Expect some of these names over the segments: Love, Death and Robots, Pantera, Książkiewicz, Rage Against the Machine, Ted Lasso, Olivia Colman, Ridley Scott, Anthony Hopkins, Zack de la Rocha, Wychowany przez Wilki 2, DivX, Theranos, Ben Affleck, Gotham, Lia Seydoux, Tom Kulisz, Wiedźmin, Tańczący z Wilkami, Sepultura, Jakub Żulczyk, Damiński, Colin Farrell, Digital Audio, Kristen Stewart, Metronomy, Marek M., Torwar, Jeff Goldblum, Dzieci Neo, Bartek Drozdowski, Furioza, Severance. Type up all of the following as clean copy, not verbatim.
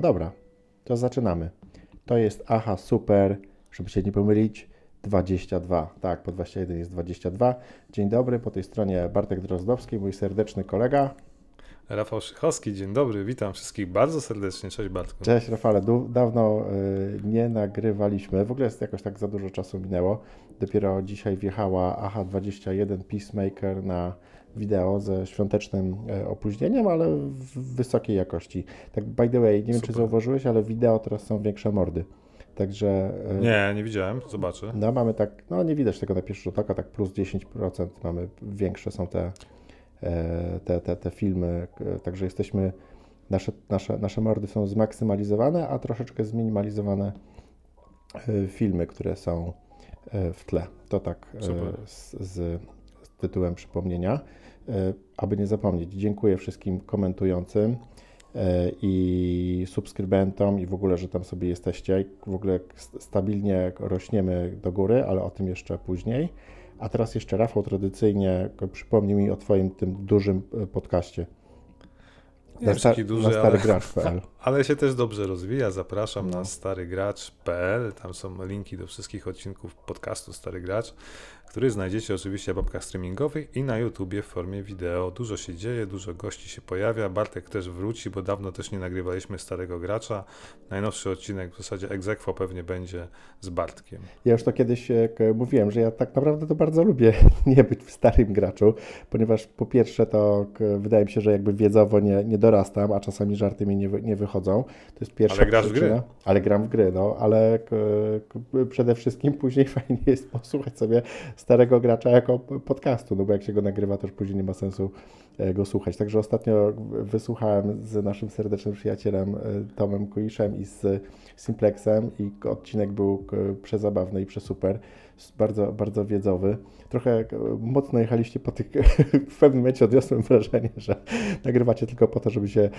No dobra, to zaczynamy. To jest aha, super, żeby się nie pomylić, 22. Tak, po 21 jest 22. Dzień dobry, po tej stronie Bartek Drozdowski, mój serdeczny kolega. Rafał Szychowski, dzień dobry, witam wszystkich bardzo serdecznie, cześć Bartku. Cześć Rafale, dawno nie nagrywaliśmy, w ogóle jest jakoś tak za dużo czasu minęło, dopiero dzisiaj wjechała AHA 21 Peacemaker na wideo ze świątecznym opóźnieniem, ale w wysokiej jakości. Tak by the way, nie wiem czy zauważyłeś, ale wideo teraz są większe mordy. Także... Nie widziałem, zobaczę. No mamy tak, no nie widać tego na pierwszy rzut oka, tak plus 10% mamy, większe są te filmy, także jesteśmy, nasze mordy są zmaksymalizowane, a troszeczkę zminimalizowane filmy, które są w tle. To tak z tytułem przypomnienia, aby nie zapomnieć. Dziękuję wszystkim komentującym i subskrybentom i w ogóle, że tam sobie jesteście. W ogóle stabilnie rośniemy do góry, ale o tym jeszcze później. A teraz jeszcze Rafał tradycyjnie przypomnij mi o twoim tym dużym podcaście. Na starygracz.pl. Ale się też dobrze rozwija. Zapraszam na starygracz.pl. Tam są linki do wszystkich odcinków podcastu Stary Gracz, który znajdziecie oczywiście w apkach streamingowych i na YouTubie w formie wideo. Dużo się dzieje, dużo gości się pojawia. Bartek też wróci, bo dawno też nie nagrywaliśmy Starego Gracza. Najnowszy odcinek w zasadzie ex aequo pewnie będzie z Bartkiem. Ja już to kiedyś mówiłem, że ja tak naprawdę to bardzo lubię nie być w Starym Graczu, ponieważ po pierwsze to wydaje mi się, że jakby wiedzowo nie dorastam, a czasami żarty mi nie wychodzą. To jest pierwsza przyczyna. Ale grasz w gry. Ale gram w gry, no. Ale przede wszystkim później fajnie jest posłuchać sobie Starego Gracza jako podcastu, no bo jak się go nagrywa, to już później nie ma sensu go słuchać. Także ostatnio wysłuchałem z naszym serdecznym przyjacielem Tomem Kuliszem i z Simplexem i odcinek był przezabawny i przesuper, bardzo, bardzo wiedzowy. Trochę mocno jechaliście po tych, w pewnym momencie odniosłem wrażenie, że nagrywacie tylko po to, żeby się...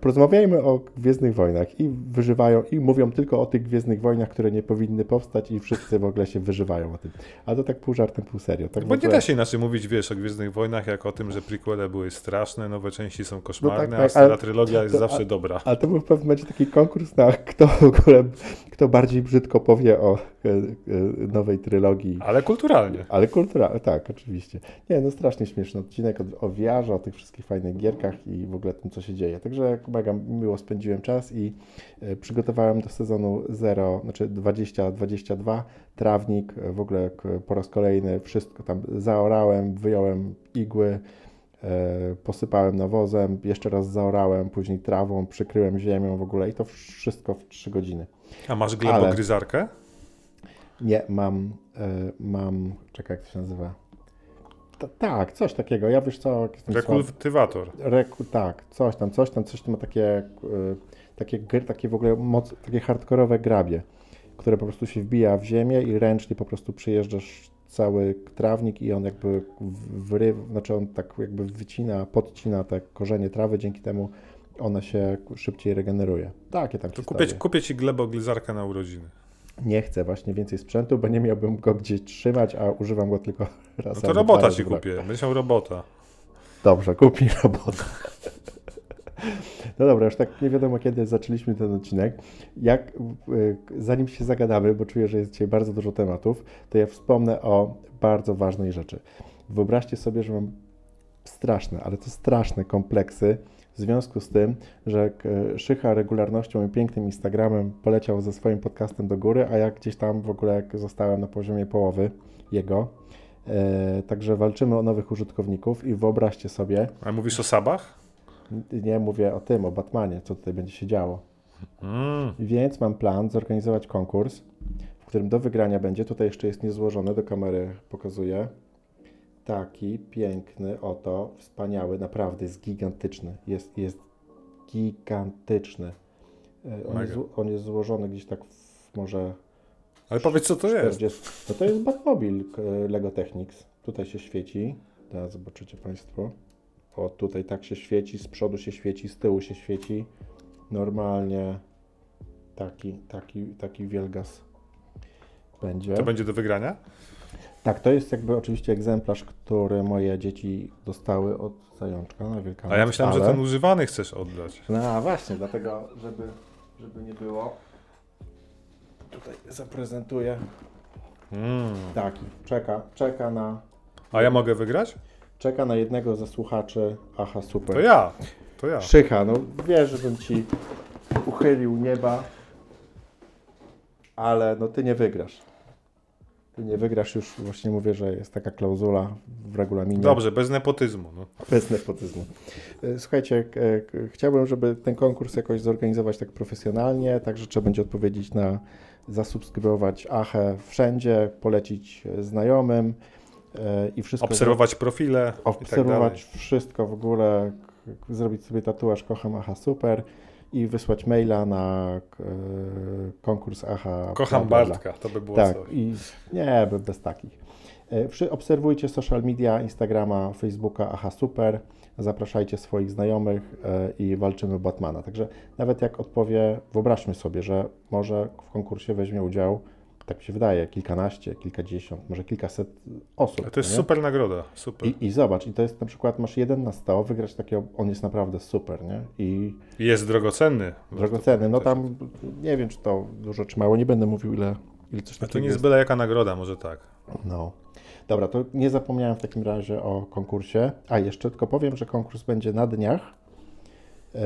Porozmawiajmy o Gwiezdnych Wojnach i wyżywają, i mówią tylko o tych Gwiezdnych Wojnach, które nie powinny powstać i wszyscy w ogóle się wyżywają o tym. A to tak pół żartem, pół serio. Tak bo nie da się inaczej mówić, wiesz, o Gwiezdnych Wojnach, jak o tym, że prequele były straszne, nowe części są koszmarne, no tak, a stara trylogia jest zawsze dobra. Ale to był w pewnym momencie taki konkurs na kto bardziej brzydko powie o nowej trylogii. Ale kulturalnie. Ale kulturalnie, tak, oczywiście. Nie, no strasznie śmieszny odcinek o wiarze, o tych wszystkich fajnych gierkach i w ogóle tym, co się dzieje. Także mega miło spędziłem czas i przygotowałem do sezonu 2022 trawnik, w ogóle po raz kolejny wszystko tam zaorałem, wyjąłem igły, posypałem nawozem, jeszcze raz zaorałem, później trawą, przykryłem ziemią w ogóle i to wszystko w 3 godziny. A masz glebogryzarkę? Ale... Nie, mam, czekaj, jak to się nazywa? Tak, coś takiego, ja wiesz co... Rekultywator. Tak, coś tam ma takie w ogóle takie hardkorowe grabie, które po prostu się wbija w ziemię i ręcznie po prostu przyjeżdżasz cały trawnik i on jakby on tak jakby podcina te korzenie trawy, dzięki temu ona się szybciej regeneruje. Takie tam to kupię ci glebogryzarkę na urodziny. Nie chcę właśnie więcej sprzętu, bo nie miałbym go gdzie trzymać, a używam go tylko raz. No to robota ci kupię, będziesz miał robota. Dobrze, kupi robota. No dobra, już tak nie wiadomo kiedy zaczęliśmy ten odcinek. Zanim się zagadamy, bo czuję, że jest dzisiaj bardzo dużo tematów, to ja wspomnę o bardzo ważnej rzeczy. Wyobraźcie sobie, że mam straszne, ale to straszne kompleksy w związku z tym, że Szycha regularnością i pięknym Instagramem poleciał ze swoim podcastem do góry, a ja gdzieś tam w ogóle zostałem na poziomie połowy jego. Także walczymy o nowych użytkowników i wyobraźcie sobie... A mówisz o sabach? Nie, mówię o tym, o Batmanie, co tutaj będzie się działo. Więc mam plan zorganizować konkurs, w którym do wygrania będzie, tutaj jeszcze jest niezłożony, do kamery pokazuję, taki piękny, oto, wspaniały, naprawdę jest gigantyczny, jest gigantyczny. On jest złożony gdzieś tak może... Ale powiedz, co to 40. jest? No to jest Batmobil Lego Technics, tutaj się świeci, teraz zobaczycie Państwo. O, tutaj tak się świeci, z przodu się świeci, z tyłu się świeci. Normalnie taki wielgas będzie. To będzie do wygrania? Tak, to jest jakby oczywiście egzemplarz, który moje dzieci dostały od Zajączka na Wielkanoc. A ja myślałem, że ten używany chcesz oddać. No właśnie, dlatego, żeby żeby nie było. Tutaj zaprezentuję. Taki, czeka na... A ja mogę wygrać? Czeka na jednego ze słuchaczy. Aha, super. To ja. Szycha, no wiesz, żebym ci uchylił nieba, ale no ty nie wygrasz. Już właśnie mówię, że jest taka klauzula w regulaminie. Dobrze, bez nepotyzmu. No. Bez nepotyzmu. Słuchajcie, chciałbym, żeby ten konkurs jakoś zorganizować tak profesjonalnie, także trzeba będzie odpowiedzieć na zasubskrybować Achę wszędzie, polecić znajomym i wszystko. Obserwować profile. Obserwować i tak wszystko w ogóle, zrobić sobie tatuaż kocham Acha super i wysłać maila na konkurs Acha. Kocham Bartka, to by było tak, coś. I nie, bez takich. Obserwujcie social media, Instagrama, Facebooka Acha super, zapraszajcie swoich znajomych i walczymy o Batmana. Także nawet jak odpowie, wyobraźmy sobie, że może w konkursie weźmie udział, tak mi się wydaje, kilkanaście, kilkadziesiąt, może kilkaset osób. A to jest super nagroda, super. I zobacz, i to jest na przykład, masz 1 na 100, wygrać takiego, on jest naprawdę super, nie? I jest drogocenny. No tam, nie wiem, czy to dużo, czy mało, nie będę mówił, ile coś takiego. A to nie jest byle jaka nagroda, może tak. No. Dobra, to nie zapomniałem w takim razie o konkursie, a jeszcze tylko powiem, że konkurs będzie na dniach,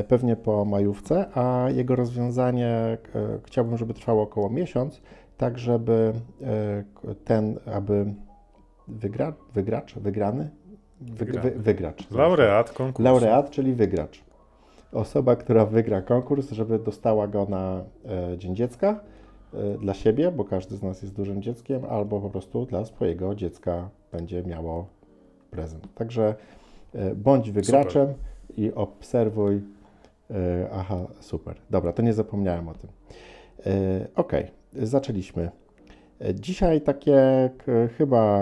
pewnie po majówce, a jego rozwiązanie chciałbym, żeby trwało około miesiąc, tak żeby wygracz. Laureat konkursu. Laureat, czyli wygracz. Osoba, która wygra konkurs, żeby dostała go na Dzień Dziecka dla siebie, bo każdy z nas jest dużym dzieckiem, albo po prostu dla swojego dziecka będzie miało prezent. Także bądź wygraczem super. I obserwuj. Aha, super. Dobra, to nie zapomniałem o tym. Okej. Zaczęliśmy. Dzisiaj takie chyba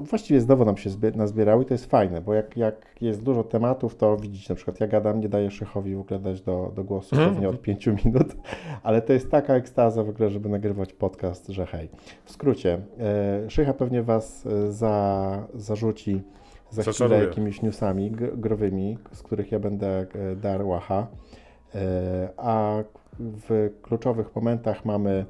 właściwie znowu nam się nazbierały i to jest fajne, bo jak jest dużo tematów, to widzicie, na przykład ja gadam, nie daję Szychowi w ogóle dać do głosu pewnie od 5 minut, ale to jest taka ekstaza w ogóle, żeby nagrywać podcast, że hej. W skrócie, Szycha pewnie was zarzuci za chwilę jakimiś newsami growymi, z których ja będę darł łacha, a w kluczowych momentach mamy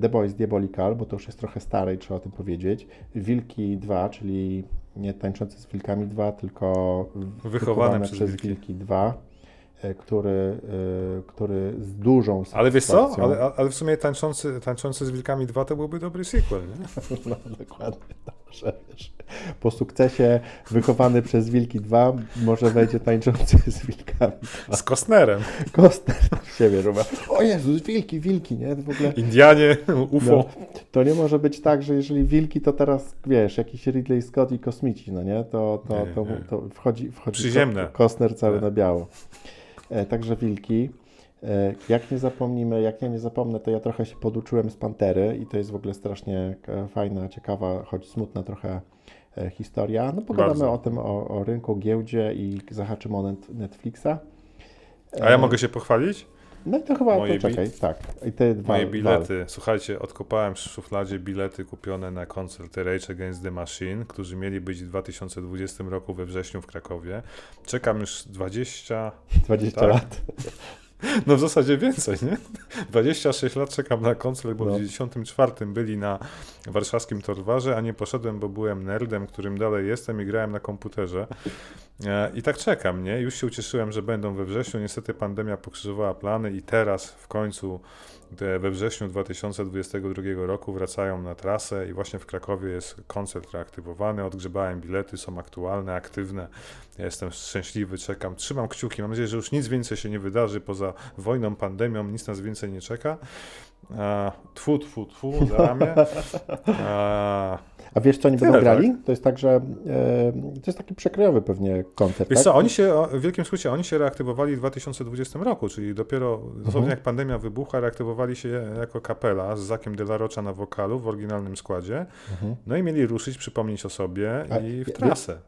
The Boys Diabolical, bo to już jest trochę stare i trzeba o tym powiedzieć. Wilki 2, czyli nie Tańczący z Wilkami 2, tylko Wychowane przez Wilki 2, który z dużą satysfakcją... Ale wiesz co? Ale w sumie Tańczący z Wilkami 2 to byłby dobry sequel, nie? No dokładnie, dobrze wiesz. Po sukcesie Wychowany przez Wilki 2 może wejdzie Tańczący z Wilkami 2. Z Costnerem. Costner w siebie rzuca. O Jezus, wilki, nie? W ogóle... Indianie, UFO. No, to nie może być tak, że jeżeli wilki, to teraz, wiesz, jakiś Ridley Scott i kosmici, no nie? To wchodzi przyziemne. Costner cały na biało. Także wilki. Jak ja nie zapomnę, to ja trochę się poduczyłem z Pantery i to jest w ogóle strasznie fajna, ciekawa, choć smutna trochę historia. No pogadamy bardzo o tym, o rynku, giełdzie i zahaczymy o Netflixa. A ja mogę się pochwalić? No i to chyba, tak. I te moje bilety, słuchajcie, odkopałem w szufladzie bilety kupione na koncert Rage Against the Machine, którzy mieli być w 2020 roku we wrześniu w Krakowie. Czekam już 20 lat. No w zasadzie więcej, nie? 26 lat czekam na koncert, bo w 94 byli na warszawskim Torwarze, a nie poszedłem, bo byłem nerdem, którym dalej jestem i grałem na komputerze. I tak czekam, nie? Już się ucieszyłem, że będą we wrześniu. Niestety pandemia pokrzyżowała plany i teraz w końcu we wrześniu 2022 roku wracają na trasę i właśnie w Krakowie jest koncert reaktywowany. Odgrzebałem bilety, są aktualne, aktywne. Ja jestem szczęśliwy, czekam, trzymam kciuki. Mam nadzieję, że już nic więcej się nie wydarzy poza wojną, pandemią, nic nas więcej nie czeka. Tfu, za ramię. A wiesz co, oni będą grali? Tak? To jest tak, że to jest taki przekrojowy pewnie koncert. Wiesz tak? Co, w wielkim skrócie, oni się reaktywowali w 2020 roku, czyli dopiero dosłownie jak pandemia wybucha, reaktywowali się jako kapela z Zackiem de la Rocha na wokalu w oryginalnym składzie. No i mieli ruszyć, przypomnieć o sobie i w trasę.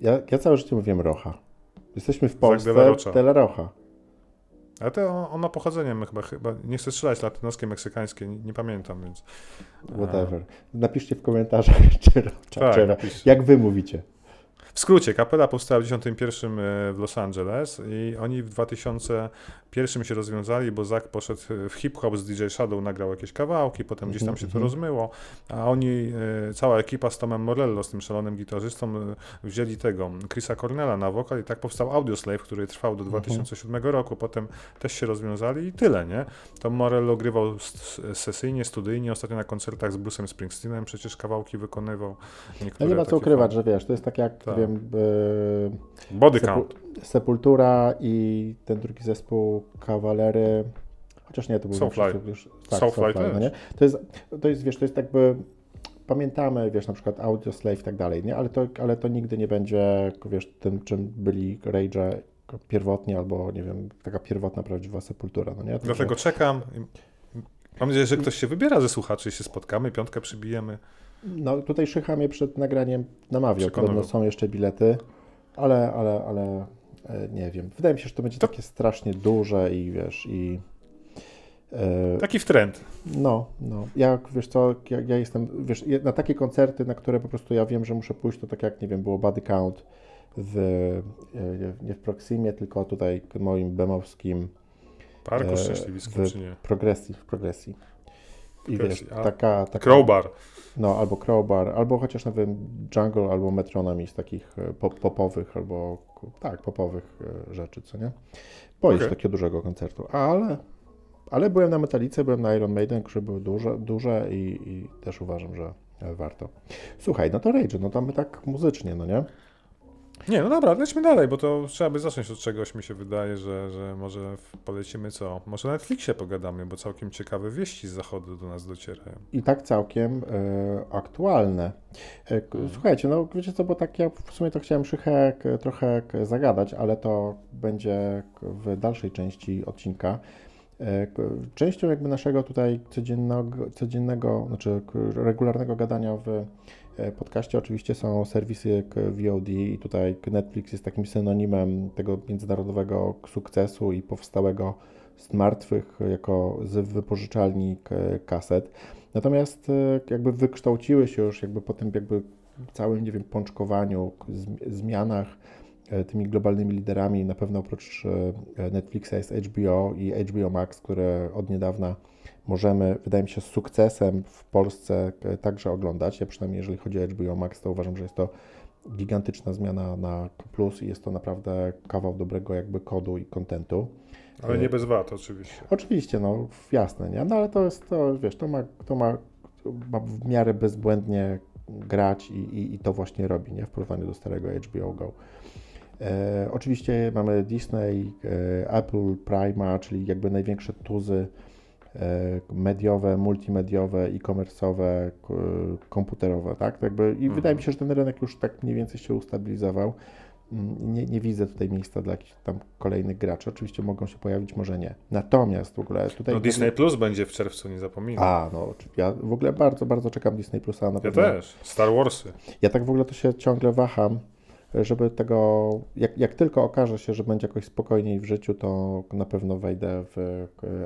Ja całe życie mówiłem Rocha. Jesteśmy w Polsce, de la Rocha. Ale to on ma pochodzenie, my chyba nie chcę strzelać, latynoskie, meksykańskie, nie pamiętam, więc... Whatever. Napiszcie w komentarzach, czy jak wy mówicie. W skrócie, kapela powstała w 1991 w Los Angeles i oni w 2001 się rozwiązali, bo Zack poszedł w hip-hop z DJ Shadow, nagrał jakieś kawałki, potem gdzieś tam się to rozmyło, a oni, cała ekipa z Tomem Morello, z tym szalonym gitarzystą, wzięli tego Chrisa Cornella na wokal i tak powstał Audioslave, który trwał do 2007 roku, potem też się rozwiązali i tyle, nie? Tom Morello grywał sesyjnie, studyjnie, ostatnio na koncertach z Bruce'em Springsteenem przecież kawałki wykonywał. No nie ma co ukrywać, że wiesz, to jest tak jak, tak. Wiem, Body Count. Sepultura i ten drugi zespół Cavalery, chociaż nie, to był już tak, Soulfly, nie? To jest, wiesz, to jest jakby, pamiętamy, wiesz, na przykład Audioslave i tak dalej, nie? Ale to nigdy nie będzie, wiesz, tym, czym byli Rage pierwotnie, albo, nie wiem, taka pierwotna, prawdziwa Sepultura, no nie? Tak. Dlatego czekam. Mam nadzieję, że ktoś się wybiera ze słuchaczy i się spotkamy, piątkę przybijemy. No tutaj Szycha mnie przed nagraniem namawiał, podobno są jeszcze bilety, ale nie wiem. Wydaje mi się, że to będzie takie strasznie duże i wiesz i... taki wtręt. No. Ja jestem, wiesz, na takie koncerty, na które po prostu ja wiem, że muszę pójść, to tak jak, nie wiem, było Body Count nie w Proximie, tylko tutaj moim bemowskim Parku Szczęśliwickim, czy nie? W Progresji. I wiesz, taka... Crowbar. No, albo Crowbar, albo chociaż nawet Jungle, albo Metronomy z takich popowych, albo tak, popowych rzeczy, co nie? Boję się takiego dużego koncertu, ale byłem na Metalice, byłem na Iron Maiden, które były duże i też uważam, że warto. Słuchaj, no to Rage, no to my tak muzycznie, no nie? Nie, no dobra, lećmy dalej, bo to trzeba by zacząć od czegoś, mi się wydaje, że może polecimy co? Może na Netflixie pogadamy, bo całkiem ciekawe wieści z zachodu do nas docierają. I tak całkiem aktualne. Słuchajcie, no wiecie co, bo tak ja w sumie to chciałem Szychę trochę zagadać, ale to będzie w dalszej części odcinka. Częścią jakby naszego tutaj codziennego, znaczy regularnego gadania w podcaście oczywiście są serwisy VOD i tutaj Netflix jest takim synonimem tego międzynarodowego sukcesu i powstałego z martwych jako z wypożyczalni kaset. Natomiast jakby wykształciły się już jakby po tym jakby całym, nie wiem, pączkowaniu, zmianach tymi globalnymi liderami, na pewno oprócz Netflixa jest HBO i HBO Max, które od niedawna możemy, wydaje mi się, z sukcesem w Polsce także oglądać. Ja przynajmniej jeżeli chodzi o HBO Max, to uważam, że jest to gigantyczna zmiana na plus i jest to naprawdę kawał dobrego jakby kodu i kontentu. Ale nie bez VAT oczywiście. Oczywiście, no jasne, nie? No ale to jest, to wiesz, to ma w miarę bezbłędnie grać i to właśnie robi, nie? W porównaniu do starego HBO Go. Oczywiście mamy Disney, Apple Prime'a, czyli jakby największe tuzy mediowe, multimediowe, e-commerce'owe, komputerowe, tak? To jakby, i wydaje mi się, że ten rynek już tak mniej więcej się ustabilizował. Nie widzę tutaj miejsca dla jakichś tam kolejnych graczy. Oczywiście mogą się pojawić, może nie. Natomiast w ogóle tutaj... No Disney Plus będzie w czerwcu, nie zapominam. No ja w ogóle bardzo, bardzo czekam Disney Plusa. Na pewno. Ja też. Star Warsy. Ja tak w ogóle to się ciągle waham, żeby tego, jak tylko okaże się, że będzie jakoś spokojniej w życiu, to na pewno wejdę w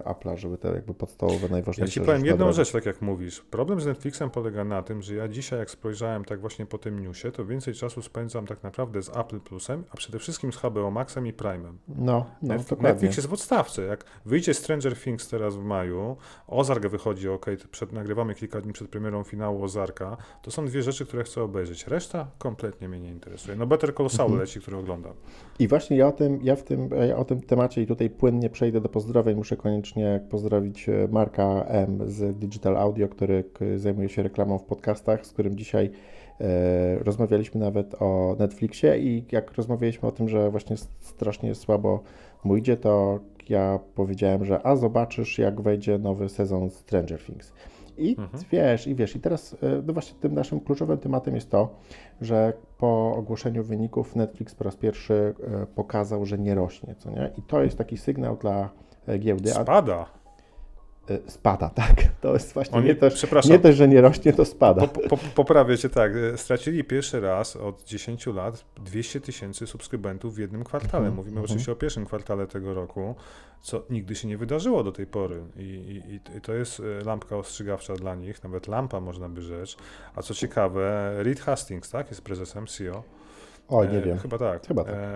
Apple'a, żeby te jakby podstawowe, najważniejsze rzeczy... Ja ci powiem jedną rzecz, tak jak mówisz. Problem z Netflixem polega na tym, że ja dzisiaj, jak spojrzałem tak właśnie po tym newsie, to więcej czasu spędzam tak naprawdę z Apple Plusem, a przede wszystkim z HBO Maxem i Prime'em. No, Netflix jest w odstawce. Jak wyjdzie Stranger Things teraz w maju, Ozark wychodzi, nagrywamy kilka dni przed premierą finału Ozarka, to są dwie rzeczy, które chcę obejrzeć. Reszta kompletnie mnie nie interesuje. No Better Call Saul leci, który oglądam. I właśnie ja o tym temacie i tutaj płynnie przejdę do pozdrowień. Muszę koniecznie pozdrowić Marka M. z Digital Audio, który zajmuje się reklamą w podcastach, z którym dzisiaj rozmawialiśmy nawet o Netflixie i jak rozmawialiśmy o tym, że właśnie strasznie słabo mu idzie, to ja powiedziałem, że zobaczysz, jak wejdzie nowy sezon Stranger Things. I wiesz, i teraz, no właśnie tym naszym kluczowym tematem jest to, że po ogłoszeniu wyników Netflix po raz pierwszy pokazał, że nie rośnie, co nie? I to jest taki sygnał dla giełdy. Spada, tak. To jest właśnie nie dość, że nie rośnie, to spada. Poprawię cię tak. Stracili pierwszy raz od 10 lat 200,000 subskrybentów w jednym kwartale. Mówimy oczywiście o pierwszym kwartale tego roku, co nigdy się nie wydarzyło do tej pory. I to jest lampka ostrzegawcza dla nich, nawet lampa można by rzec. A co ciekawe, Reed Hastings, tak, jest prezesem CEO. Oj, nie wiem. Chyba tak.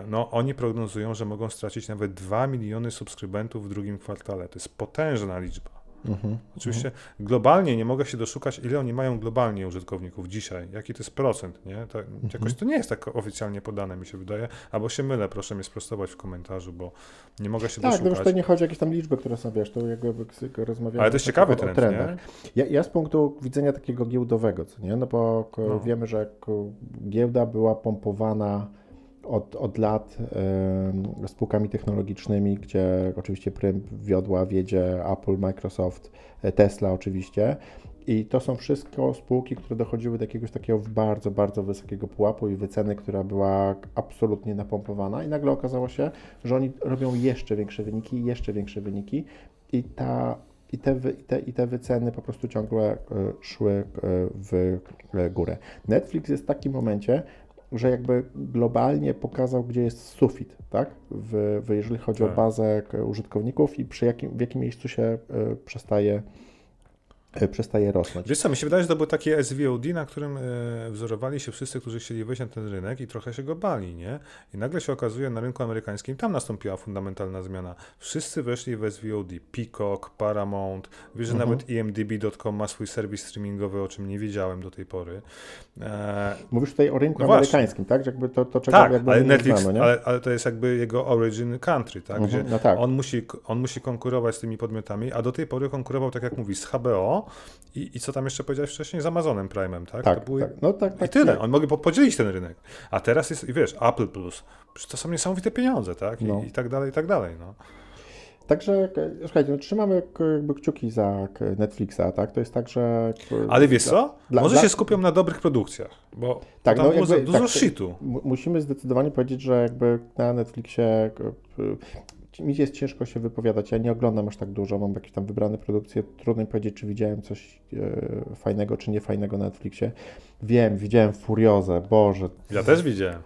No, oni prognozują, że mogą stracić nawet 2 miliony subskrybentów w drugim kwartale. To jest potężna liczba. Oczywiście globalnie nie mogę się doszukać, ile oni mają globalnie użytkowników dzisiaj, jaki to jest procent, nie? To, jakoś to nie jest tak oficjalnie podane, mi się wydaje, albo się mylę, proszę mnie sprostować w komentarzu, bo nie mogę się doszukać. Tak, bo już to nie chodzi o jakieś tam liczby, które są, wiesz, to jakby rozmawiamy. Ale to jest ciekawy trend, nie? Ja z punktu widzenia takiego giełdowego, co nie? No bo wiemy, że giełda była pompowana od lat spółkami technologicznymi, gdzie oczywiście prym wiodła, wiedzie Apple, Microsoft, Tesla oczywiście. I to są wszystko spółki, które dochodziły do jakiegoś takiego bardzo, bardzo wysokiego pułapu i wyceny, która była absolutnie napompowana. I nagle okazało się, że oni robią jeszcze większe wyniki i te wyceny po prostu ciągle szły w górę. Netflix jest w takim momencie, że jakby globalnie pokazał, gdzie jest sufit, tak? Jeżeli chodzi o bazę użytkowników i w jakim miejscu się przestaje rosnąć. Wiesz co, mi się wydaje, że to był taki SVOD, na którym wzorowali się wszyscy, którzy chcieli wejść na ten rynek i trochę się go bali, nie? I nagle się okazuje, na rynku amerykańskim tam nastąpiła fundamentalna zmiana. Wszyscy weszli w SVOD, Peacock, Paramount, wiesz, że nawet imdb.com ma swój serwis streamingowy, o czym nie wiedziałem do tej pory. Mówisz tutaj o rynku amerykańskim, tak? Że jakby to czego tak, jakby ale Netflix, znamy, nie? Ale to jest jakby jego origin country, tak? Gdzie on musi konkurować z tymi podmiotami, a do tej pory konkurował, tak jak mówi, z HBO, I co tam jeszcze powiedziałeś wcześniej? Z Amazonem Prime'em, tak? I tyle. Tak. Oni mogli podzielić ten rynek. A teraz jest, wiesz, Apple Plus. To są niesamowite pieniądze, tak? I tak dalej, i tak dalej. No. Także, słuchajcie, no, trzymamy jakby kciuki za Netflixa, tak? To jest tak, że... Ale wiesz co? Może się skupią na dobrych produkcjach, bo tak, tam było dużo shitu. Musimy zdecydowanie powiedzieć, że jakby na Netflixie... Mi jest ciężko się wypowiadać, ja nie oglądam aż tak dużo, mam jakieś tam wybrane produkcje, trudno mi powiedzieć, czy widziałem coś fajnego, czy niefajnego na Netflixie. Widziałem Furiozę, Boże. Ja też widziałem.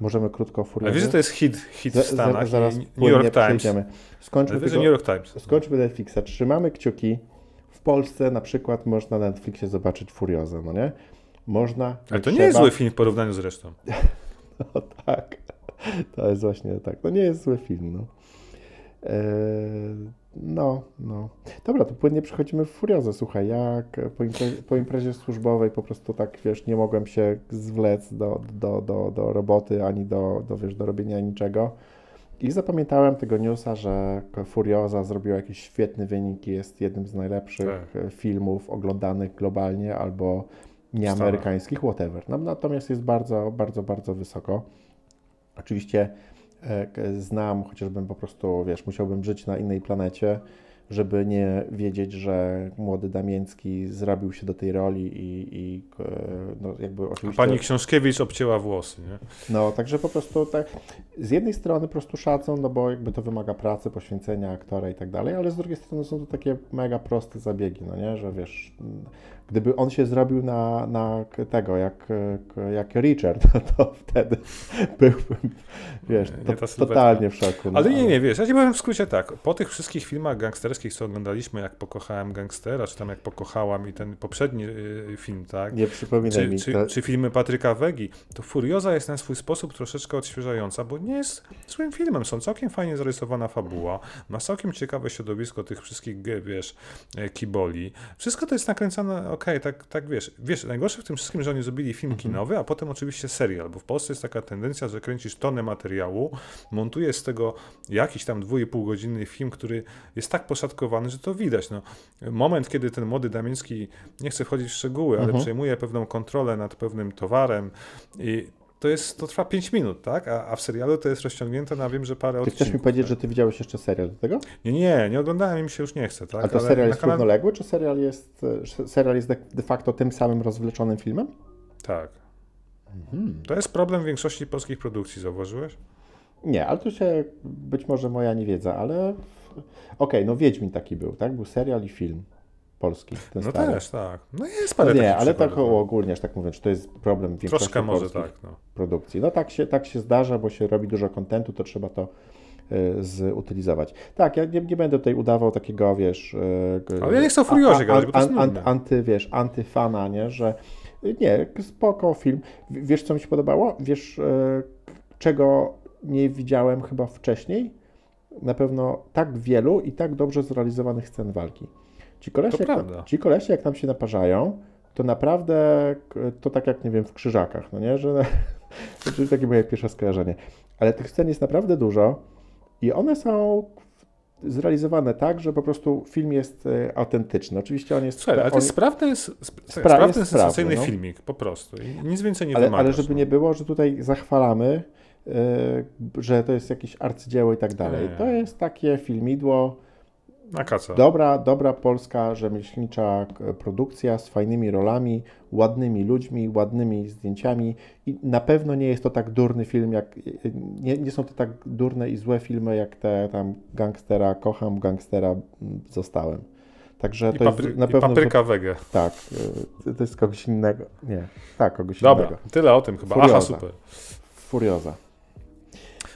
Możemy krótko o Furiozie. A wiesz, że to jest hit w Stanach, zaraz New York Times. Skończmy Netflixa, trzymamy kciuki. W Polsce na przykład można na Netflixie zobaczyć Furiozę, no nie? Można. Ale to nie jest zły film w porównaniu z resztą. No tak. To jest właśnie tak. No nie jest zły film, no. Dobra, to płynnie przechodzimy w Furiozę. Słuchaj, jak po imprezie służbowej po prostu tak, wiesz, nie mogłem się zwlec do roboty, ani do robienia niczego. I zapamiętałem tego newsa, że Furioza zrobiła jakiś świetny wynik i jest jednym z najlepszych filmów oglądanych globalnie albo nieamerykańskich, whatever. No, natomiast jest bardzo, bardzo, bardzo wysoko. Oczywiście znam, chociażbym po prostu, wiesz, musiałbym żyć na innej planecie, żeby nie wiedzieć, że młody Damiński zrabił się do tej roli i no jakby oczywiście... A pani Książkiewicz obcięła włosy, nie? No, także po prostu tak, z jednej strony po prostu szacun, no bo jakby to wymaga pracy, poświęcenia aktora i tak dalej, ale z drugiej strony są to takie mega proste zabiegi, no nie, że wiesz, gdyby on się zrobił na tego, jak Richard, to wtedy byłbym, wiesz, totalnie w szoku. No. Ale nie, wiesz, ja ci powiem w skrócie tak, po tych wszystkich filmach gangsterskich, co oglądaliśmy, jak pokochałem gangstera, czy tam jak pokochałam i ten poprzedni film, tak? Nie przypominaj mi. Czy filmy Patryka Wegi, to Furioza jest na swój sposób troszeczkę odświeżająca, bo nie jest złym filmem, są całkiem fajnie zarysowana fabuła, ma całkiem ciekawe środowisko tych wszystkich, wiesz, kiboli. Wszystko to jest nakręcane okej, tak wiesz. Wiesz, najgorsze w tym wszystkim, że oni zrobili film kinowy, a potem oczywiście serial, bo w Polsce jest taka tendencja, że kręcisz tonę materiału, montujesz z tego jakiś tam 2,5-godzinny film, który jest tak poszatkowany, że to widać. No, moment, kiedy ten młody Damiński, nie chcę wchodzić w szczegóły, ale przejmuje pewną kontrolę nad pewnym towarem i to trwa 5 minut, tak? A w serialu to jest rozciągnięte na wiem, że parę odcinków. Chcesz mi powiedzieć, że ty widziałeś jeszcze serial do tego? Nie oglądałem i mi się już nie chce, tak? A to ale serial jest równoległy, czy serial jest de facto tym samym rozwleczonym filmem? Tak. To jest problem większości polskich produkcji, zauważyłeś? Nie, ale to się być może moja niewiedza, ale no Wiedźmin taki był, tak? Był serial i film. Polski, ten no stary. Też, tak. No jest parę takich ale tak ogólnie, aż tak mówiąc, czy to jest problem większości troszkę może tak, no. Produkcji. No tak się zdarza, bo się robi dużo kontentu, to trzeba to zutylizować. Tak, ja nie będę tutaj udawał takiego, wiesz... Ale ja nie chcę o Furiozie gadać, bo to jest antyfana, nie, że Nie, spoko film. Wiesz, co mi się podobało? Wiesz, czego nie widziałem chyba wcześniej? Na pewno tak wielu i tak dobrze zrealizowanych scen walki. Ci kolesie jak tam się naparzają, to naprawdę to tak jak, nie wiem, w Krzyżakach, no nie? Że, to jest takie moje pierwsze skojarzenie. Ale tych scen jest naprawdę dużo i one są zrealizowane tak, że po prostu film jest autentyczny. Oczywiście on jest... Słuchaj, ale to on... sprawny jest sensacyjny filmik, po prostu. I nic więcej nie wymagasz. Ale żeby nie było, że tutaj zachwalamy, że to jest jakieś arcydzieło i tak dalej. To jest takie filmidło, dobra polska rzemieślnicza produkcja z fajnymi rolami, ładnymi ludźmi, ładnymi zdjęciami i na pewno nie jest to tak durny film, jak nie są to tak durne i złe filmy, jak te tam Gangstera kocham, Gangstera zostałem. Także to jest na pewno... Papryka wege. Tak, to jest kogoś innego. Nie, tak, kogoś innego. Dobra, tyle o tym chyba. Furioza. Aha, super. Furioza.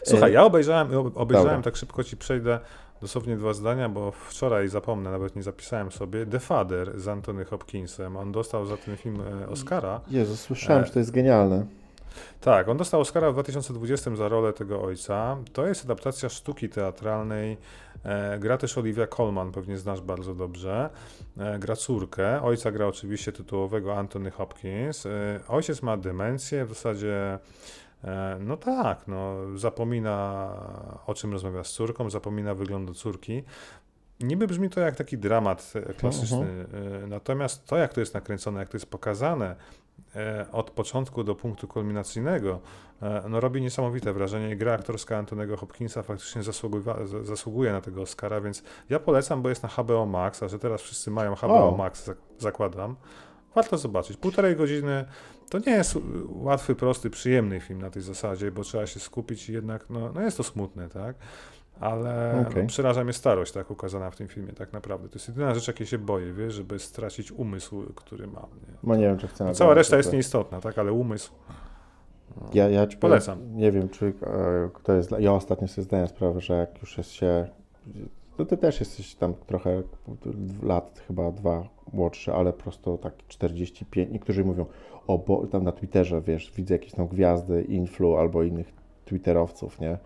Słuchaj, ja obejrzałem tak szybko ci przejdę, dosłownie 2 zdania, bo wczoraj zapomnę, nawet nie zapisałem sobie, The Father z Antony Hopkinsem. On dostał za ten film Oscara. Jezu, słyszałem, że to jest genialne. Tak, on dostał Oscara w 2020 za rolę tego ojca. To jest adaptacja sztuki teatralnej. Gra też Olivia Colman, pewnie znasz bardzo dobrze. Gra córkę. Ojca gra oczywiście tytułowego Anthony Hopkins. Ojciec ma demencję, w zasadzie... No tak, no, zapomina o czym rozmawia z córką, zapomina wyglądu córki. Niby brzmi to jak taki dramat klasyczny, natomiast to jak to jest nakręcone, jak to jest pokazane od początku do punktu kulminacyjnego, no robi niesamowite wrażenie i gra aktorska Antonego Hopkinsa faktycznie zasługuje na tego Oscara, więc ja polecam, bo jest na HBO Max, a że teraz wszyscy mają HBO Max, zakładam. Warto zobaczyć. 1,5 godziny to nie jest łatwy, prosty, przyjemny film na tej zasadzie, bo trzeba się skupić i jednak, no jest to smutne, tak? Ale przeraża mnie starość, tak, ukazana w tym filmie, tak naprawdę. To jest jedyna rzecz, jakiej się boję, wiesz, żeby stracić umysł, który mam. No nie wiem, czy chcę. Cała reszta jest nieistotna, tak, ale umysł. No, ja ci polecam. Powiem, nie wiem, czy kto jest. Ja ostatnio sobie zdałem sprawę, że jak już jest się. No ty też jesteś tam trochę lat, chyba 2 młodszy, ale prosto tak 45. Niektórzy mówią, bo tam na Twitterze, wiesz, widzę jakieś tam gwiazdy, influ albo innych twitterowców, nie?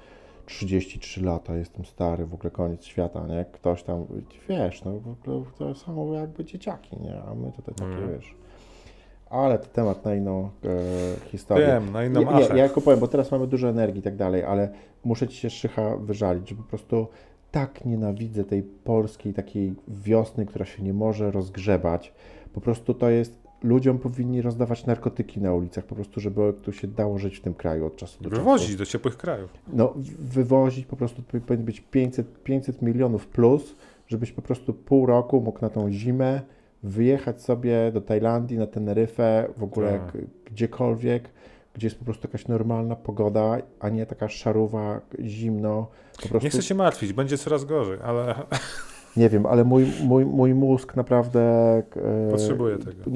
33 lata, jestem stary, w ogóle koniec świata, nie? Ktoś tam, wiesz, no w ogóle to są jakby dzieciaki, nie? A my tutaj takie, wiesz... Ale to temat na inną historię. Wiem, na inną masę. Ja jako powiem, bo teraz mamy dużo energii i tak dalej, ale muszę ci się, Szycha, wyżalić, że po prostu... Tak nienawidzę tej polskiej takiej wiosny, która się nie może rozgrzebać. Po prostu to jest, ludziom powinni rozdawać narkotyki na ulicach, po prostu, żeby tu się dało żyć w tym kraju od czasu do czasu. Wywozić do ciepłych krajów. No, wywozić po prostu, powinien być 500 milionów plus, żebyś po prostu pół roku mógł na tą zimę wyjechać sobie do Tajlandii, na Teneryfę, w ogóle gdziekolwiek, gdzie jest po prostu jakaś normalna pogoda, a nie taka szarówa, zimno. Po prostu... Nie chcę się martwić, będzie coraz gorzej, ale... Nie wiem, ale mój mózg naprawdę... Potrzebuje tego.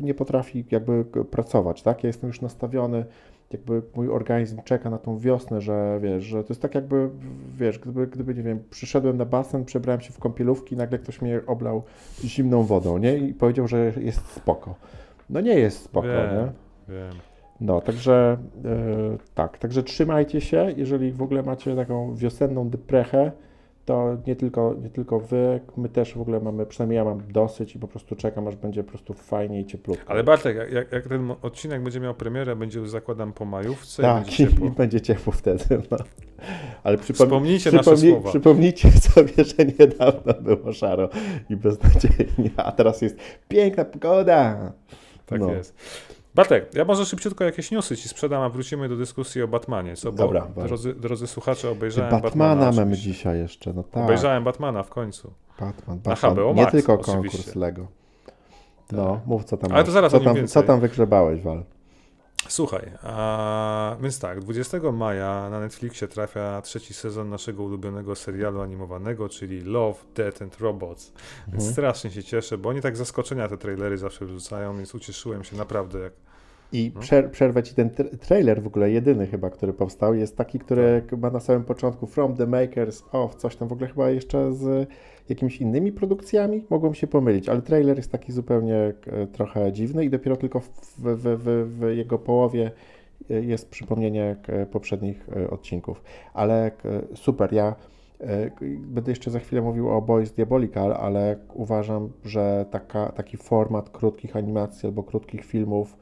Nie potrafi jakby pracować, tak? Ja jestem już nastawiony, jakby mój organizm czeka na tą wiosnę, że wiesz, że to jest tak jakby, wiesz, gdyby nie wiem, przyszedłem na basen, przebrałem się w kąpielówki i nagle ktoś mnie oblał zimną wodą, nie? I powiedział, że jest spoko. No nie jest spoko, nie? Wiem. No, także także trzymajcie się, jeżeli w ogóle macie taką wiosenną deprechę, to nie tylko wy, my też w ogóle mamy, przynajmniej ja mam dosyć i po prostu czekam, aż będzie po prostu fajnie i cieplutko. Ale Bartek, jak ten odcinek będzie miał premierę, będzie, zakładam, po majówce, tak, i będzie ciepło wtedy, no. Ale przypomnijcie sobie, że niedawno było szaro i beznadziejnie, a teraz jest piękna pogoda. Tak jest. Bartek, ja może szybciutko jakieś newsy ci sprzedam, a wrócimy do dyskusji o Batmanie. Co? Bo dobra, drodzy słuchacze, obejrzałem Batmana mamy dzisiaj jeszcze, no tak. Obejrzałem Batmana w końcu. Batman. HBO Max, nie tylko konkurs oczywiście. Lego. No, tak. Mów co tam. Ale to zaraz o nim więcej. Co tam wygrzebałeś, Wal? Słuchaj, więc tak, 20 maja na Netflixie trafia 3. sezon naszego ulubionego serialu animowanego, czyli Love, Death and Robots. Więc strasznie się cieszę, bo oni tak zaskoczenia te trailery zawsze wrzucają, więc ucieszyłem się naprawdę, jak I przerwę ci ten trailer, w ogóle jedyny chyba, który powstał, jest taki, który ma na samym początku From the Makers of, coś tam w ogóle chyba jeszcze z jakimiś innymi produkcjami, mogłem się pomylić, ale trailer jest taki zupełnie trochę dziwny i dopiero tylko w jego połowie jest przypomnienie poprzednich odcinków, ale super, ja będę jeszcze za chwilę mówił o Boys Diabolical, ale uważam, że taki format krótkich animacji albo krótkich filmów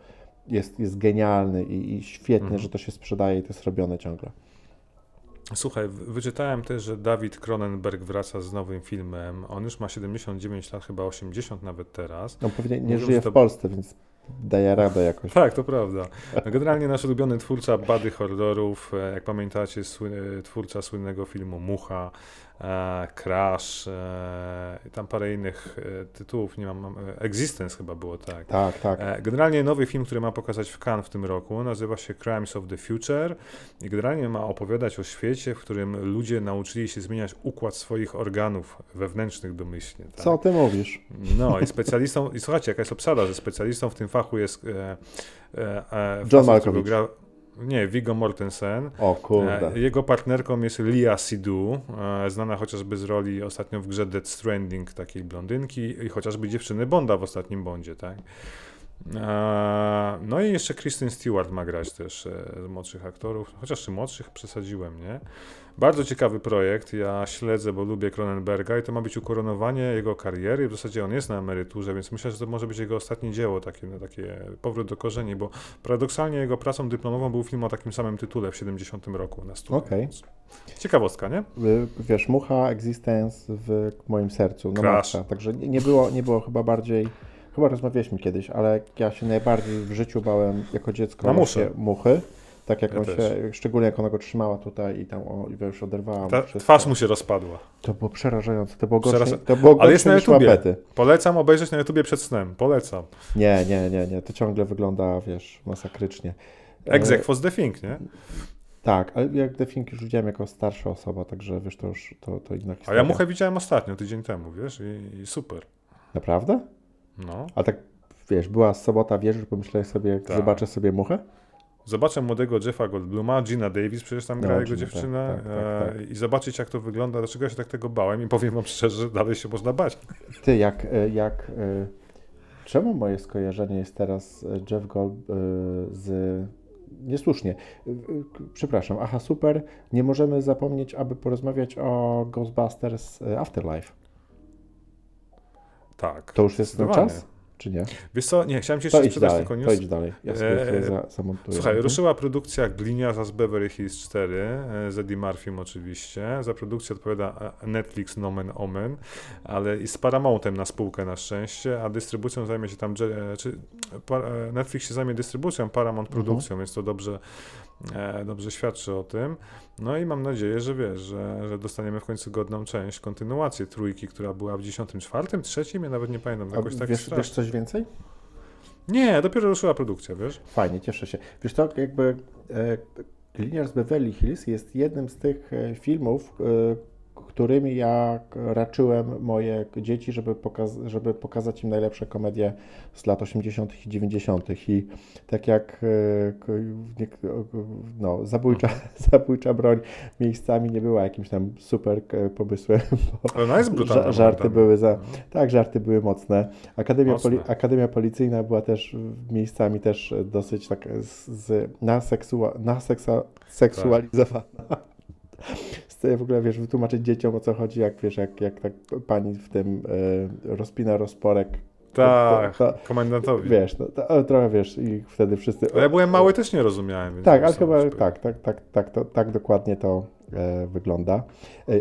jest genialny i świetny, że to się sprzedaje i to jest robione ciągle. Słuchaj, wyczytałem też, że David Cronenberg wraca z nowym filmem. On już ma 79 lat, chyba 80 nawet teraz. On pewnie nie żyje w Polsce, więc daje radę jakoś. Tak, to prawda. Generalnie nasz ulubiony twórca buddy horrorów, jak pamiętacie, twórca słynnego filmu Mucha, Crash, tam parę innych tytułów, nie mam, Existence chyba było, tak. Tak, tak. Generalnie nowy film, który ma pokazać w Cannes w tym roku, nazywa się Crimes of the Future i generalnie ma opowiadać o świecie, w którym ludzie nauczyli się zmieniać układ swoich organów wewnętrznych domyślnie. Tak? Co ty mówisz? No i specjalistą, i słuchajcie, jaka jest obsada, że specjalistą w tym fachu jest John Malkovich. Nie, Viggo Mortensen. O kurde. Jego partnerką jest Lia Seydoux, znana chociażby z roli ostatnio w grze Death Stranding, takiej blondynki i chociażby dziewczyny Bonda w ostatnim Bondzie, tak? No i jeszcze Kristen Stewart ma grać też z młodszych aktorów, chociaż czy młodszych przesadziłem, nie? Bardzo ciekawy projekt, ja śledzę, bo lubię Cronenberga i to ma być ukoronowanie jego kariery, w zasadzie on jest na emeryturze, więc myślę, że to może być jego ostatnie dzieło, takie powrót do korzeni, bo paradoksalnie jego pracą dyplomową był film o takim samym tytule w 70 roku na studiach. Okay. Ciekawostka, nie? Wiesz, Mucha, Existence w moim sercu, no Maxa, także nie było chyba bardziej... Chyba rozmawialiśmy kiedyś, ale ja się najbardziej w życiu bałem jako dziecko muchy. Tak jak on się, szczególnie jak ona go trzymała tutaj i tam już oderwała. Twarz mu się rozpadła. To było przerażające, to było gorsze niż łapety. Polecam obejrzeć na YouTubie przed snem, polecam. Nie, to ciągle wygląda, wiesz, masakrycznie. Ex aequo z The Thing, nie? Tak, ale jak The Thing już widziałem jako starsza osoba, także wiesz, to już to inna historia. A ja Muchę widziałem ostatnio, tydzień temu, wiesz, i super. Naprawdę? No. A tak, wiesz, była sobota, wieczór, pomyślałem sobie, tak. Zobaczę sobie Muchę? Zobaczę młodego Jeffa Goldbluma, Gina Davis, przecież tam gra jego dziewczyna tak. I zobaczyć, jak to wygląda, dlaczego ja się tak tego bałem i powiem wam szczerze, że dalej się można bać. Ty, jak czemu moje skojarzenie jest teraz Jeff Gold z... Niesłusznie. Przepraszam, aha, super, nie możemy zapomnieć, aby porozmawiać o Ghostbusters Afterlife. Tak. To już jest ten czas? Czy nie? Wiesz co, nie, chciałem ci jeszcze sprzedać tylko news. To idź dalej, ja sobie zamontuję. Słuchaj, ruszyła produkcja Gliniarza z Beverly Hills 4, z Eddie Murphym oczywiście. Za produkcję odpowiada Netflix nomen omen, ale i z Paramountem na spółkę na szczęście, a dystrybucją zajmie się tam, Netflix się zajmie dystrybucją, Paramount produkcją, więc to dobrze świadczy o tym. No i mam nadzieję, że wiesz, że dostaniemy w końcu godną część, kontynuację trójki, która była w 94, 3, ja nawet nie pamiętam. Jakoś tak wiesz coś więcej? Nie, dopiero ruszyła produkcja, wiesz. Fajnie, cieszę się. Wiesz to jakby Gliniarz z Beverly Hills jest jednym z tych filmów, którymi ja raczyłem moje dzieci, żeby pokazać im najlepsze komedie z lat 80. i 90. I tak jak zabójcza broń miejscami nie była jakimś tam super pomysłem, bo ona jest brutalna, żarty były żarty były mocne. Akademia Policyjna była też miejscami też dosyć tak naseksualizowana. W ogóle, wiesz, wytłumaczyć dzieciom, o co chodzi, jak, wiesz, jak tak pani w tym rozpina rozporek. Tak, komendantowi. Wiesz, trochę, wiesz, i wtedy wszyscy... Ale ja byłem mały, też nie rozumiałem. Tak, ale chyba tak dokładnie to wygląda.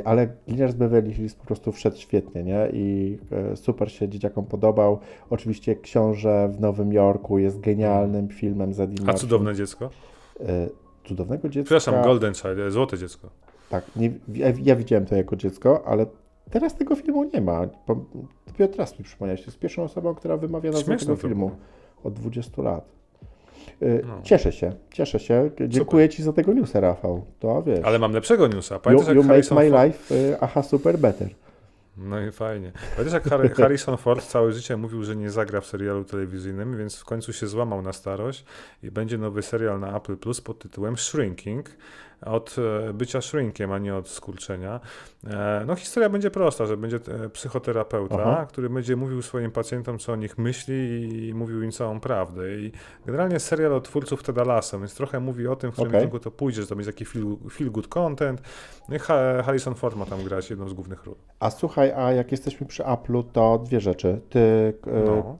Ale Gliniarz z Beverly Hills po prostu wszedł świetnie, nie? I super się dzieciakom podobał. Oczywiście Książę w Nowym Jorku jest genialnym filmem z Eddie Murphy. A Cudowne dziecko? Cudownego dziecka... Przepraszam, Golden Child, Złote dziecko. Tak, ja widziałem to jako dziecko, ale teraz tego filmu nie ma. Dopiero teraz mi przypomniałeś, jest pierwszą osobą, która wymawia nazwę tego filmu od 20 lat. Cieszę się. Dziękuję super. Ci za tego newsa, Rafał. To wiesz. Ale mam lepszego newsa. Pamiętasz, you make my life, aha, super, better. No i fajnie. Chociaż jak Harrison Ford całe życie mówił, że nie zagra w serialu telewizyjnym, więc w końcu się złamał na starość i będzie nowy serial na Apple Plus pod tytułem Shrinking. Od bycia shrinkiem, a nie od skurczenia. No historia będzie prosta, że będzie psychoterapeuta, który będzie mówił swoim pacjentom, co o nich myśli i mówił im całą prawdę. I generalnie serial o twórców Teda Lasso, więc trochę mówi o tym, w którym kierunku to pójdzie, że to będzie taki feel good content. No i Harrison Ford ma tam grać jedną z głównych ról. A słuchaj, a jak jesteśmy przy Apple'u, to dwie rzeczy. Ty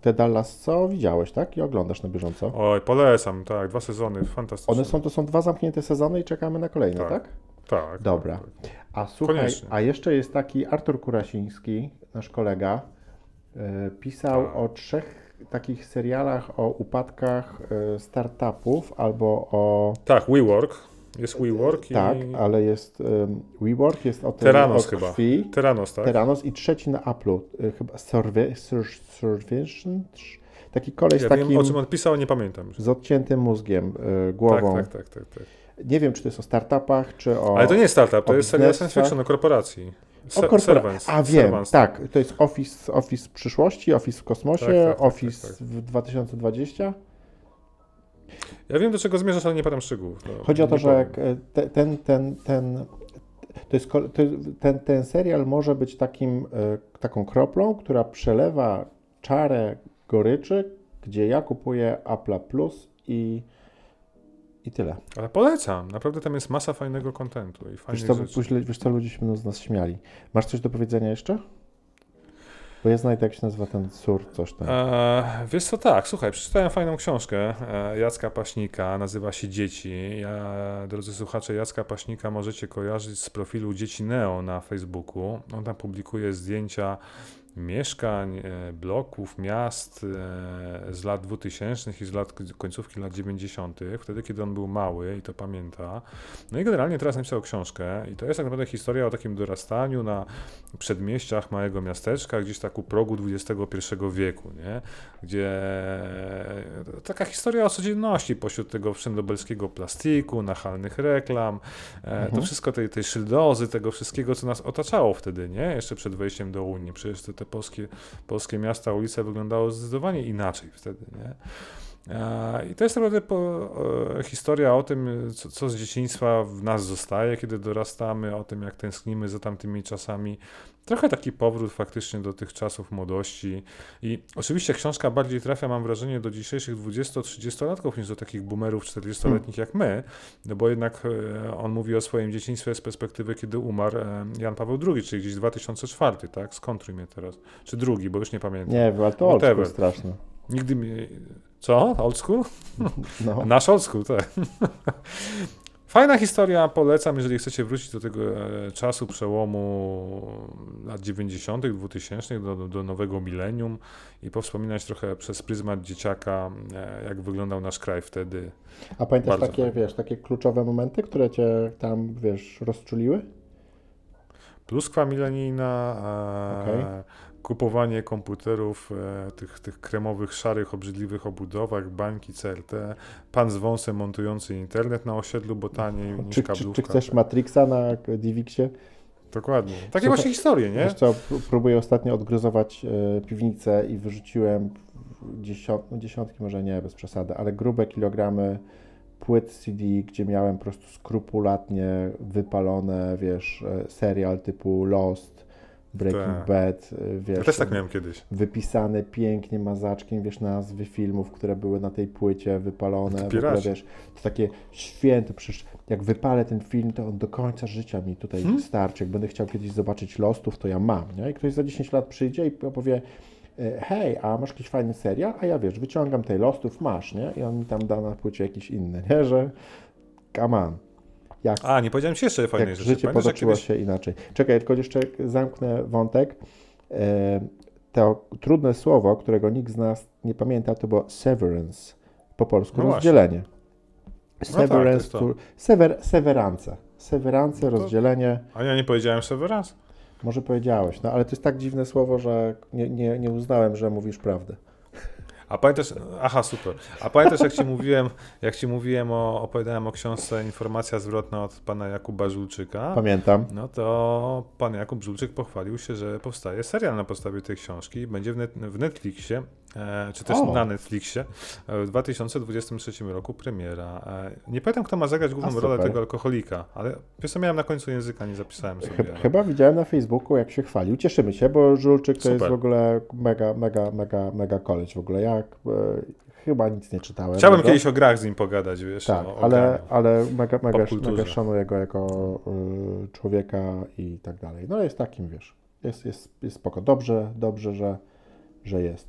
Teda Lasso widziałeś, tak? I oglądasz na bieżąco. Oj, polecam, tak, 2 sezony, fantastyczne. To są 2 zamknięte sezony i czekamy na kolejne, tak? Tak. Dobra. Tak. A słuchaj, koniecznie. A jeszcze jest taki Artur Kurasiński, nasz kolega, pisał o 3 takich serialach o upadkach startupów albo o... Tak, WeWork. Jest WeWork i... Tak, ale jest WeWork, jest o tym Theranos chyba. Krwi. Theranos, tak? Theranos i 3 na Apple'u. Chyba Survision? Taki koleś z takim... O czym on pisał, nie pamiętam. Z odciętym mózgiem, głową. Tak. Nie wiem, czy to jest o startupach, czy o... Ale to nie jest startup, to jest seria science fiction o korporacji. Severance. A wiem, Severance, tak. To jest Office przyszłości, Office w kosmosie, Office w 2020. Ja wiem, do czego zmierzasz, ale nie podam szczegółów. No, chodzi o to, że ten serial może być taką kroplą, która przelewa czarę goryczy, gdzie ja kupuję Apple Plus i tyle. Ale polecam. Naprawdę tam jest masa fajnego kontentu i fajnych rzeczy. Wiesz co, ludzie się będą z nas śmiali. Masz coś do powiedzenia jeszcze? Bo ja znajdę, jak się nazywa ten coś tam. Wiesz co, tak, słuchaj, przeczytałem fajną książkę Jacka Paśnika, nazywa się Dzieci. Drodzy słuchacze, Jacka Paśnika możecie kojarzyć z profilu Dzieci Neo na Facebooku. On tam publikuje zdjęcia mieszkań, bloków, miast z lat 2000 i z lat końcówki lat 90., wtedy kiedy on był mały i to pamięta. No i generalnie teraz napisał książkę i to jest tak naprawdę historia o takim dorastaniu na przedmieściach małego miasteczka, gdzieś tak u progu XXI wieku, nie? Gdzie taka historia o codzienności pośród tego wszędobelskiego plastiku, nachalnych reklam, to wszystko tej szyldozy, tego wszystkiego, co nas otaczało wtedy, nie? Jeszcze przed wejściem do Unii, przecież te polskie miasta, ulice wyglądały zdecydowanie inaczej wtedy, nie? I to jest naprawdę historia o tym, co z dzieciństwa w nas zostaje, kiedy dorastamy, o tym, jak tęsknimy za tamtymi czasami. Trochę taki powrót faktycznie do tych czasów młodości. I oczywiście książka bardziej trafia, mam wrażenie, do dzisiejszych 20-30-latków niż do takich boomerów 40-letnich jak my, no bo jednak on mówi o swoim dzieciństwie z perspektywy, kiedy umarł Jan Paweł II, czyli gdzieś 2004, tak? Skontruj mnie teraz. Czy drugi, bo już nie pamiętam. Nie, ale to old school straszne. Nigdy mnie... Co? Old school? No. Nasz old school, tak. Fajna historia, polecam, jeżeli chcecie wrócić do tego czasu przełomu lat 90., 2000, do nowego milenium i powspominać trochę przez pryzmat dzieciaka, jak wyglądał nasz kraj wtedy. A pamiętasz takie kluczowe momenty, które cię tam, rozczuliły? Pluskwa milenijna, kupowanie komputerów, tych kremowych, szarych, obrzydliwych obudowach, bańki CRT, pan z wąsem montujący internet na osiedlu, bo taniej niż kablówka. Czy chcesz Matrixa na DivXie? Dokładnie. Takie właśnie historie, nie? Wiesz co, próbuję ostatnio odgryzować piwnicę i wyrzuciłem dziesiątki, może nie, bez przesady, ale grube kilogramy płyt CD, gdzie miałem po prostu skrupulatnie wypalone, serial typu Lost, Breaking Bad, Ja też tak miałem kiedyś. Wypisane pięknie mazaczkiem, nazwy filmów, które były na tej płycie wypalone. W ogóle, to takie święte, przecież jak wypalę ten film, to on do końca życia mi tutaj starczy. Jak będę chciał kiedyś zobaczyć Lostów, to ja mam, nie? I ktoś za 10 lat przyjdzie i opowie: hej, a masz jakiś fajny serial? A ja wyciągam tej Lostów, masz, nie? I on mi tam da na płycie jakiś inny, nie? Że come on. Nie powiedziałem ci jeszcze fajnej rzeczy. Życie potoczyło się inaczej. Czekaj, tylko jeszcze zamknę wątek. To trudne słowo, którego nikt z nas nie pamięta, to było severance. Po polsku rozdzielenie. Severance. Severance, rozdzielenie. A ja nie powiedziałem severance? Może powiedziałeś, ale to jest tak dziwne słowo, że nie uznałem, że mówisz prawdę. A pamiętasz, aha, super. A pamiętasz, jak ci mówiłem opowiadałem o książce Informacja zwrotna od pana Jakuba Żulczyka? Pamiętam. No to pan Jakub Żulczyk pochwalił się, że powstaje serial na podstawie tej książki i będzie w Netflixie, czy też na Netflixie w 2023 roku premiera. Nie pamiętam, kto ma zagrać główną rolę tego alkoholika, ale wiesz co, miałem na końcu języka, nie zapisałem sobie. Chyba widziałem na Facebooku, jak się chwalił. Cieszymy się, bo Żulczyk to jest w ogóle mega koleś w ogóle. Chyba nic nie czytałem. Chciałbym kiedyś o grach z nim pogadać, wiesz. Tak, no, ale mega szanuję go jako człowieka i tak dalej. No jest takim, wiesz, jest spoko. Dobrze, że jest.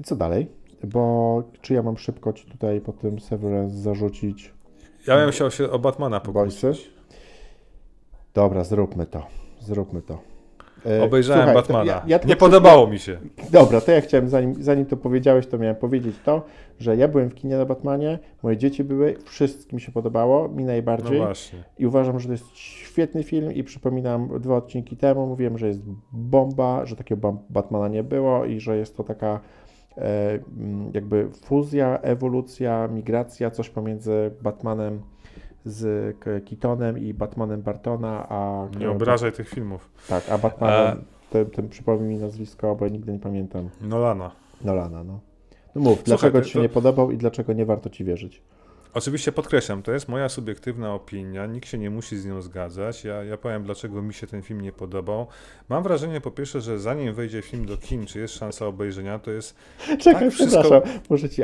I co dalej? Bo czy ja mam szybko ci tutaj po tym Severance zarzucić? Ja miałem się o Batmana pokusić. Boysy? Dobra, zróbmy to. Obejrzałem Batmana. Nie podobało mi się. Dobra, to ja chciałem, zanim to powiedziałeś, to miałem powiedzieć to, że ja byłem w kinie na Batmanie, moje dzieci były, wszystkim się podobało, mi najbardziej. No właśnie. I uważam, że to jest świetny film i przypominam, 2 odcinki temu mówiłem, że jest bomba, że takiego Batmana nie było i że jest to taka jakby fuzja, ewolucja, migracja, coś pomiędzy Batmanem z Keatonem i Batmanem Bartona, a... Nie obrażaj tych filmów. Tak, a Batmanem, tym przypomnij mi nazwisko, bo ja nigdy nie pamiętam. Nolana, no. No mów, słuchaj, dlaczego ci się nie podobał i dlaczego nie warto ci wierzyć? Oczywiście podkreślam, to jest moja subiektywna opinia, nikt się nie musi z nią zgadzać. Ja powiem, dlaczego mi się ten film nie podobał. Mam wrażenie po pierwsze, że zanim wejdzie film do kin, czy jest szansa obejrzenia, to jest... Czekaj, tak, wszystko... przepraszam, muszę ci...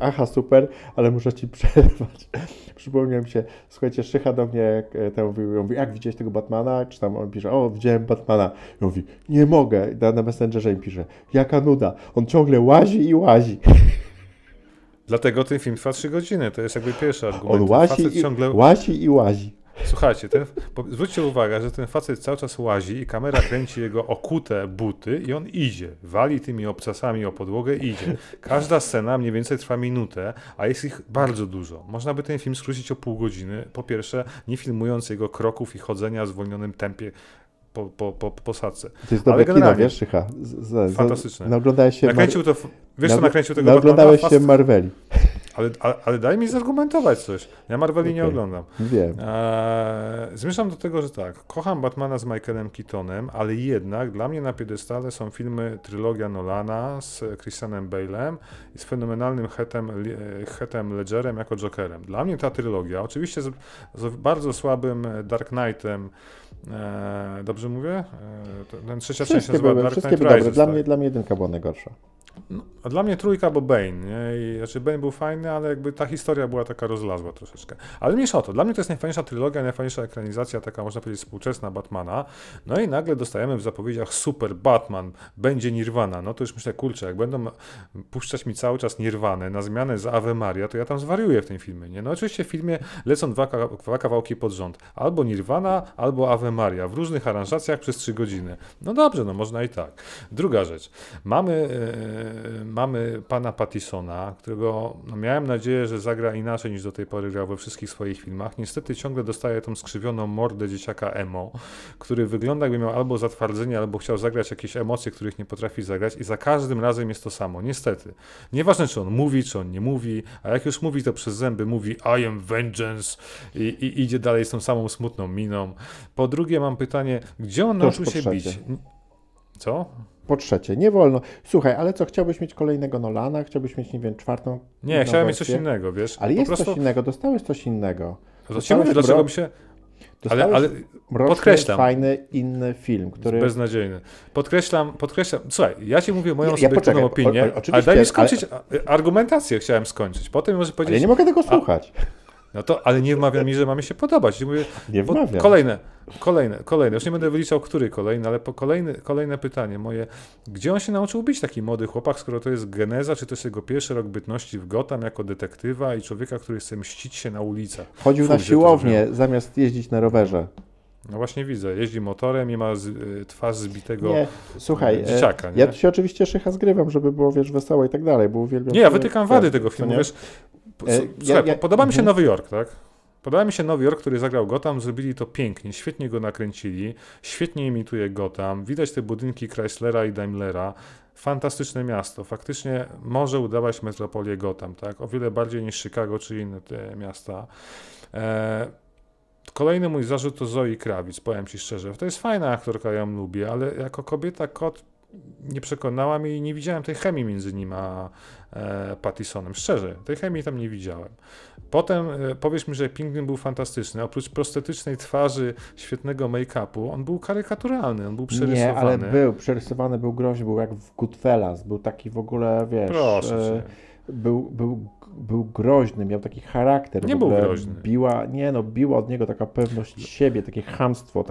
Aha, super, ale muszę ci przerwać. Przypomniałem się, słuchajcie, Szycha do mnie tam mówi, jak widziałeś tego Batmana? Czy tam on pisze, o, widziałem Batmana. I mówi, nie mogę. Na Messengerze im pisze, jaka nuda. On ciągle łazi. Dlatego ten film trwa 3 godziny, to jest jakby pierwszy argument. On łazi. Słuchajcie, zwróćcie uwagę, że ten facet cały czas łazi i kamera kręci jego okute buty i on idzie. Wali tymi obcasami o podłogę i idzie. Każda scena mniej więcej trwa minutę, a jest ich bardzo dużo. Można by ten film skrócić o pół godziny. Po pierwsze, nie filmując jego kroków i chodzenia w zwolnionym tempie po sadce. To jest dobre kino, wiesz, Szycha? Fantastyczne. Nakręcił tego Batmana. Naoglądałeś się Marveli. Ale daj mi zargumentować coś. Ja Marveli nie oglądam. Wiem. Zmieszam do tego, że tak, kocham Batmana z Michaelem Keatonem, ale jednak dla mnie na piedestale są filmy trylogia Nolana z Christianem Bale'em i z fenomenalnym Heathem Ledgerem jako Jokerem. Dla mnie ta trylogia, oczywiście z bardzo słabym Dark Knightem, dobrze mówię? Ten trzecia część się nazywa Dark Knight Rises. Dla mnie jedynka była najgorsza. No, a dla mnie trójka, bo Bane, nie? Bane był fajny, ale jakby ta historia była taka rozlazła troszeczkę. Ale mniejsza o to, dla mnie to jest najfajniejsza trylogia, najfajniejsza ekranizacja, taka można powiedzieć współczesna Batmana. No i nagle dostajemy w zapowiedziach super Batman, będzie Nirvana. No to już myślę, kurczę, jak będą puszczać mi cały czas Nirvanę na zmianę z Ave Maria, to ja tam zwariuję w tym filmie, nie? No oczywiście w filmie lecą dwa kawałki pod rząd. Albo Nirvana, albo Ave Maria, w różnych aranżacjach przez 3 godziny. No dobrze, no można i tak. Druga rzecz. Mamy pana Pattisona, którego miałem nadzieję, że zagra inaczej niż do tej pory grał we wszystkich swoich filmach. Niestety ciągle dostaje tą skrzywioną mordę dzieciaka emo, który wygląda jakby miał albo zatwardzenie, albo chciał zagrać jakieś emocje, których nie potrafi zagrać i za każdym razem jest to samo. Niestety. Nieważne czy on mówi, czy on nie mówi, a jak już mówi to przez zęby mówi I am vengeance i idzie dalej z tą samą smutną miną. Po drugie mam pytanie, gdzie on nauczył się bić? Co? Po trzecie, nie wolno. Słuchaj, ale co, chciałbyś mieć kolejnego Nolana? Chciałbyś mieć, nie wiem, 4. Nie, chciałem mieć coś innego, wiesz. Ale jest coś innego, dostałeś coś innego. Dlaczego mi się... Ale mroczny, podkreślam, fajny, inny film, który... Beznadziejny. Podkreślam. Słuchaj, ja ci mówię moją subiektywną opinię, ale daj mi skończyć argumentację, chciałem skończyć. Potem może powiedzieć... Ale ja nie mogę tego słuchać. No to, ale nie wmawia mi, że mamy się podobać. Mówię, nie wmawiam. Kolejne. Już nie będę wyliczał, który kolejny, ale kolejne pytanie moje. Gdzie on się nauczył bić, taki młody chłopak, skoro to jest geneza, czy to jest jego pierwszy rok bytności w Gotham jako detektywa i człowieka, który chce mścić się na ulicach? Chodził na siłownię, zamiast jeździć na rowerze. No właśnie widzę, jeździ motorem i ma twarz zbitego dzieciaka. Ja tu się oczywiście Szycha zgrywam, żeby było, wiesz, wesoło i tak dalej, bo uwielbiam... Nie, ja wytykam wady tego filmu, wiesz... Słuchaj, podoba mi się Nowy Jork, tak? Podoba mi się Nowy Jork, który zagrał Gotham, zrobili to pięknie, świetnie go nakręcili, świetnie imituje Gotham, widać te budynki Chryslera i Daimlera, fantastyczne miasto, faktycznie może udawać metropolię Gotham, tak? O wiele bardziej niż Chicago czy inne te miasta. Kolejny mój zarzut to Zoe Kravitz, powiem Ci szczerze, to jest fajna aktorka, ja ją lubię, ale jako kobieta kot nie przekonała mnie i nie widziałem tej chemii między nim a Pattisonem. Szczerze, tej chemii tam nie widziałem. Potem powiedz mi, że Pingwin był fantastyczny. Oprócz prostetycznej twarzy, świetnego make-upu, on był karykaturalny, on był przerysowany. Nie, ale był przerysowany, był groźny, był jak w Goodfellas, był taki w ogóle, wiesz... Proszę cię. Był groźny, miał taki charakter. Nie był groźny. Biła od niego taka pewność siebie, takie chamstwo,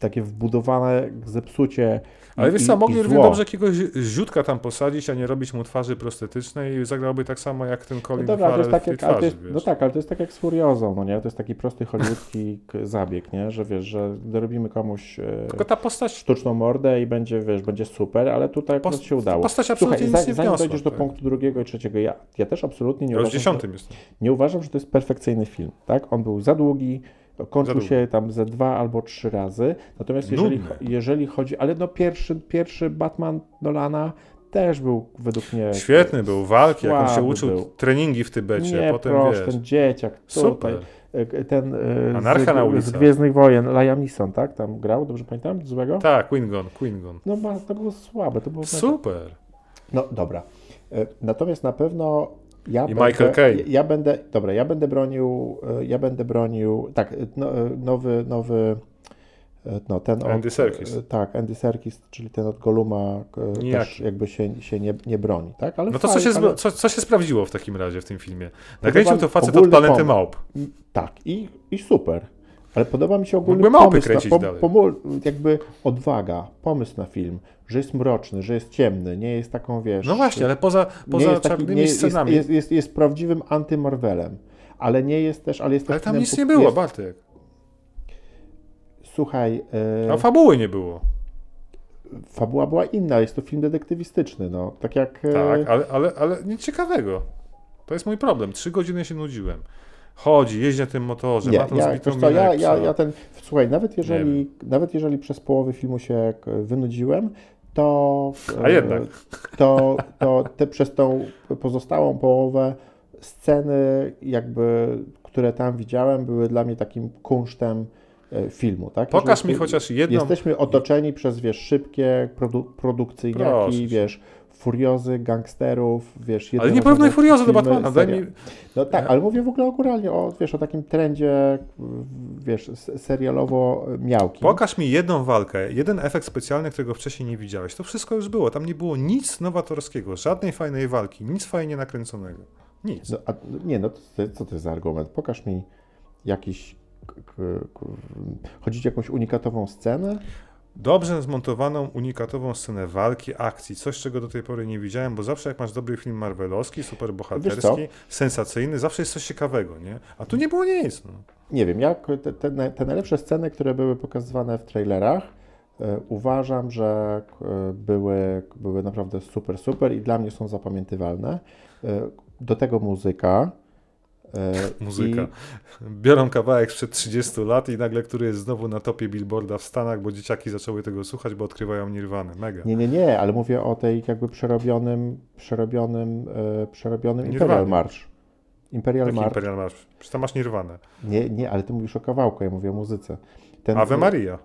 takie wbudowane zepsucie. Ale wiesz co, mogli równie dobrze jakiegoś ziutka tam posadzić, a nie robić mu twarzy prostetycznej i zagrałby tak samo jak ten Colin Farrell w tej twarzy. No tak, ale to jest tak jak z Furiozą, no nie? To jest taki prosty hollywoodzki zabieg, nie? Że wiesz, że dorobimy komuś tylko ta postać... sztuczną mordę i będzie, wiesz, będzie super, ale tutaj się udało. Postać absolutnie nic nie wniosła. Zanim dojdziesz do punktu drugiego i trzeciego, ja też absolutnie nie uważam, że to jest perfekcyjny film. Tak? On był za długi, kończył się tam ze 2 albo 3 razy. Natomiast jeżeli chodzi... Ale no pierwszy Batman Nolana też był według mnie... Świetny był, walki, jak on się uczył, treningi w Tybecie. Nie, potem, ten dzieciak. Super. Ten Anarcha na ulicy. Z Gwiezdnych Wojen, Liam Neeson, tak? Tam grał, dobrze pamiętam? Złego? Tak, Quingon. No to było słabe. To było super. Mega. No dobra. Natomiast na pewno ja będę bronił, tak, ten od Andy Serkis. Tak, Andy Serkis, czyli ten od Goluma też jakby się nie broni, tak? Ale no to co się sprawdziło w takim razie w tym filmie? Nakręcił to facet od Planety Małp. Tak, i super. Ale podoba mi się ogólny pomysł, jakby odwaga, pomysł na film, że jest mroczny, że jest ciemny, nie jest taką, wiesz... No właśnie, ale poza czarnymi scenami. Jest prawdziwym anty-Marvelem, ale nie jest też... Ale tam nic nie było, Bartek. Słuchaj... A fabuły nie było. Fabuła była inna, jest to film detektywistyczny, no, tak jak... Tak, ale nic ciekawego. To jest mój problem, 3 godziny się nudziłem. Chodzi, jeździ na tym motorze, ma tą zbitą minę. Słuchaj, nawet jeżeli przez połowę filmu się wynudziłem, to... A jednak. To przez tą pozostałą połowę sceny, jakby, które tam widziałem, były dla mnie takim kunsztem filmu, tak? Pokaż mi chociaż jedną... Jesteśmy otoczeni przez, wiesz, szybkie produkcyjniaki, wiesz... Furiozy, gangsterów, wiesz... Ale nie porównaj Furiozy do Batmana, daj mi... No tak, ale mówię w ogóle ogólnie o takim trendzie, wiesz, serialowo miałki. Pokaż mi jedną walkę, jeden efekt specjalny, którego wcześniej nie widziałeś. To wszystko już było, tam nie było nic nowatorskiego, żadnej fajnej walki, nic fajnie nakręconego, nic. No, co to jest za argument? Pokaż mi jakiś... Chodzi o jakąś unikatową scenę? Dobrze zmontowaną, unikatową scenę walki, akcji, coś czego do tej pory nie widziałem, bo zawsze jak masz dobry film marvelowski, superbohaterski, sensacyjny, zawsze jest coś ciekawego, nie? A tu nie było nic. No. Nie wiem, jak te najlepsze sceny, które były pokazywane w trailerach, uważam, że były naprawdę super i dla mnie są zapamiętywalne. Do tego muzyka. Muzyka. Biorą kawałek sprzed 30 lat i nagle, który jest znowu na topie Billboarda w Stanach, bo dzieciaki zaczęły tego słuchać, bo odkrywają Nirwanę. Mega. Nie, ale mówię o tej jakby przerobionym Imperial March. Imperial March? Przecież tam masz Nirwanę. Nie, ale ty mówisz o kawałku, ja mówię o muzyce. Ave Maria.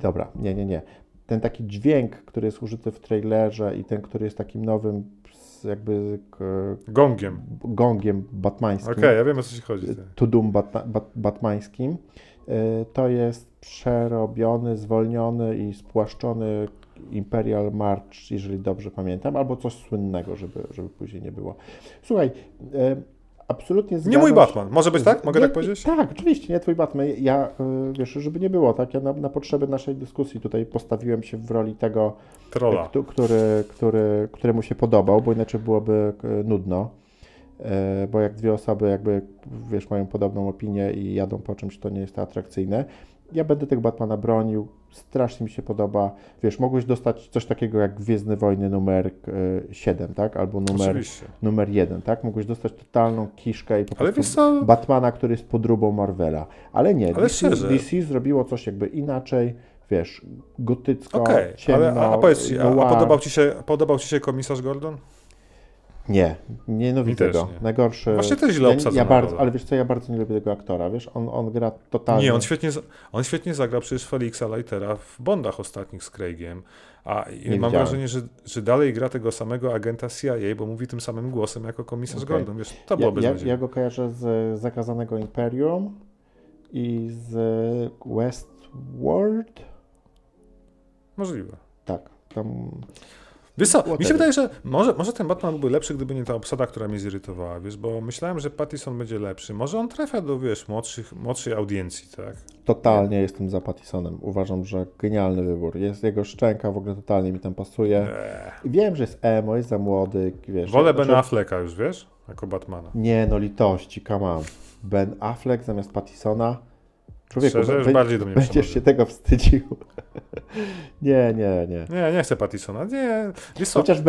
Dobra, nie. Ten taki dźwięk, który jest użyty w trailerze i ten, który jest takim nowym jakby gongiem batmańskim. Okej, ja wiem, o co ci chodzi. Tudum batmańskim. To jest przerobiony, zwolniony i spłaszczony Imperial March, jeżeli dobrze pamiętam, albo coś słynnego, żeby później nie było. Słuchaj, absolutnie zgadzam się. Nie mój Batman, może być tak? Mogę tak powiedzieć? Tak, oczywiście, nie twój Batman. Ja, wiesz, żeby nie było, tak? Ja na potrzeby naszej dyskusji tutaj postawiłem się w roli tego, trolla, któremu się podobał, bo inaczej byłoby nudno. Bo jak dwie osoby jakby, wiesz, mają podobną opinię i jadą po czymś, to nie jest to atrakcyjne. ja będę tego Batmana bronił, strasznie mi się podoba. Wiesz, mogłeś dostać coś takiego jak Gwiezdne Wojny numer 7, tak? Albo numer 1, tak? Mogłeś dostać totalną kiszkę i po prostu Batmana, który jest podróbą Marvela. Ale nie, DC zrobiło coś jakby inaczej. Wiesz, gotycko, ciemno. Ale, podobał ci się komisarz Gordon? Nie, nienawidzę go. Nie. Najgorszy. Właśnie też źle obsadzony. Ale wiesz co, ja bardzo nie lubię tego aktora, wiesz, on gra totalnie... Nie, on świetnie zagrał przecież Felixa Leitera w Bondach ostatnich z Craigiem, a mam wrażenie, że dalej gra tego samego agenta CIA, bo mówi tym samym głosem jako komisarz Gordon, wiesz, to byłoby beznadziejne. Ja go kojarzę z Zakazanego Imperium i z Westworld. Możliwe. Tak, tam... Wiesz co, mi się wydaje, że może ten Batman byłby lepszy, gdyby nie ta obsada, która mnie zirytowała, wiesz, bo myślałem, że Pattison będzie lepszy. Może on trafia do, wiesz, młodszej audiencji, tak? Totalnie jestem za Pattisonem. Uważam, że genialny wybór. Jest jego szczęka, w ogóle totalnie mi tam pasuje. Wiem, że jest emo, jest za młody, wiesz. Wolę Ben Afflecka już, wiesz, jako Batmana. Nie, no litości, come on. Ben Affleck zamiast Pattisona. Człowieku, szczerze, bardziej do mnie będziesz się tego wstydził. Nie. Nie chcę Pattisona. Nie. Chociaż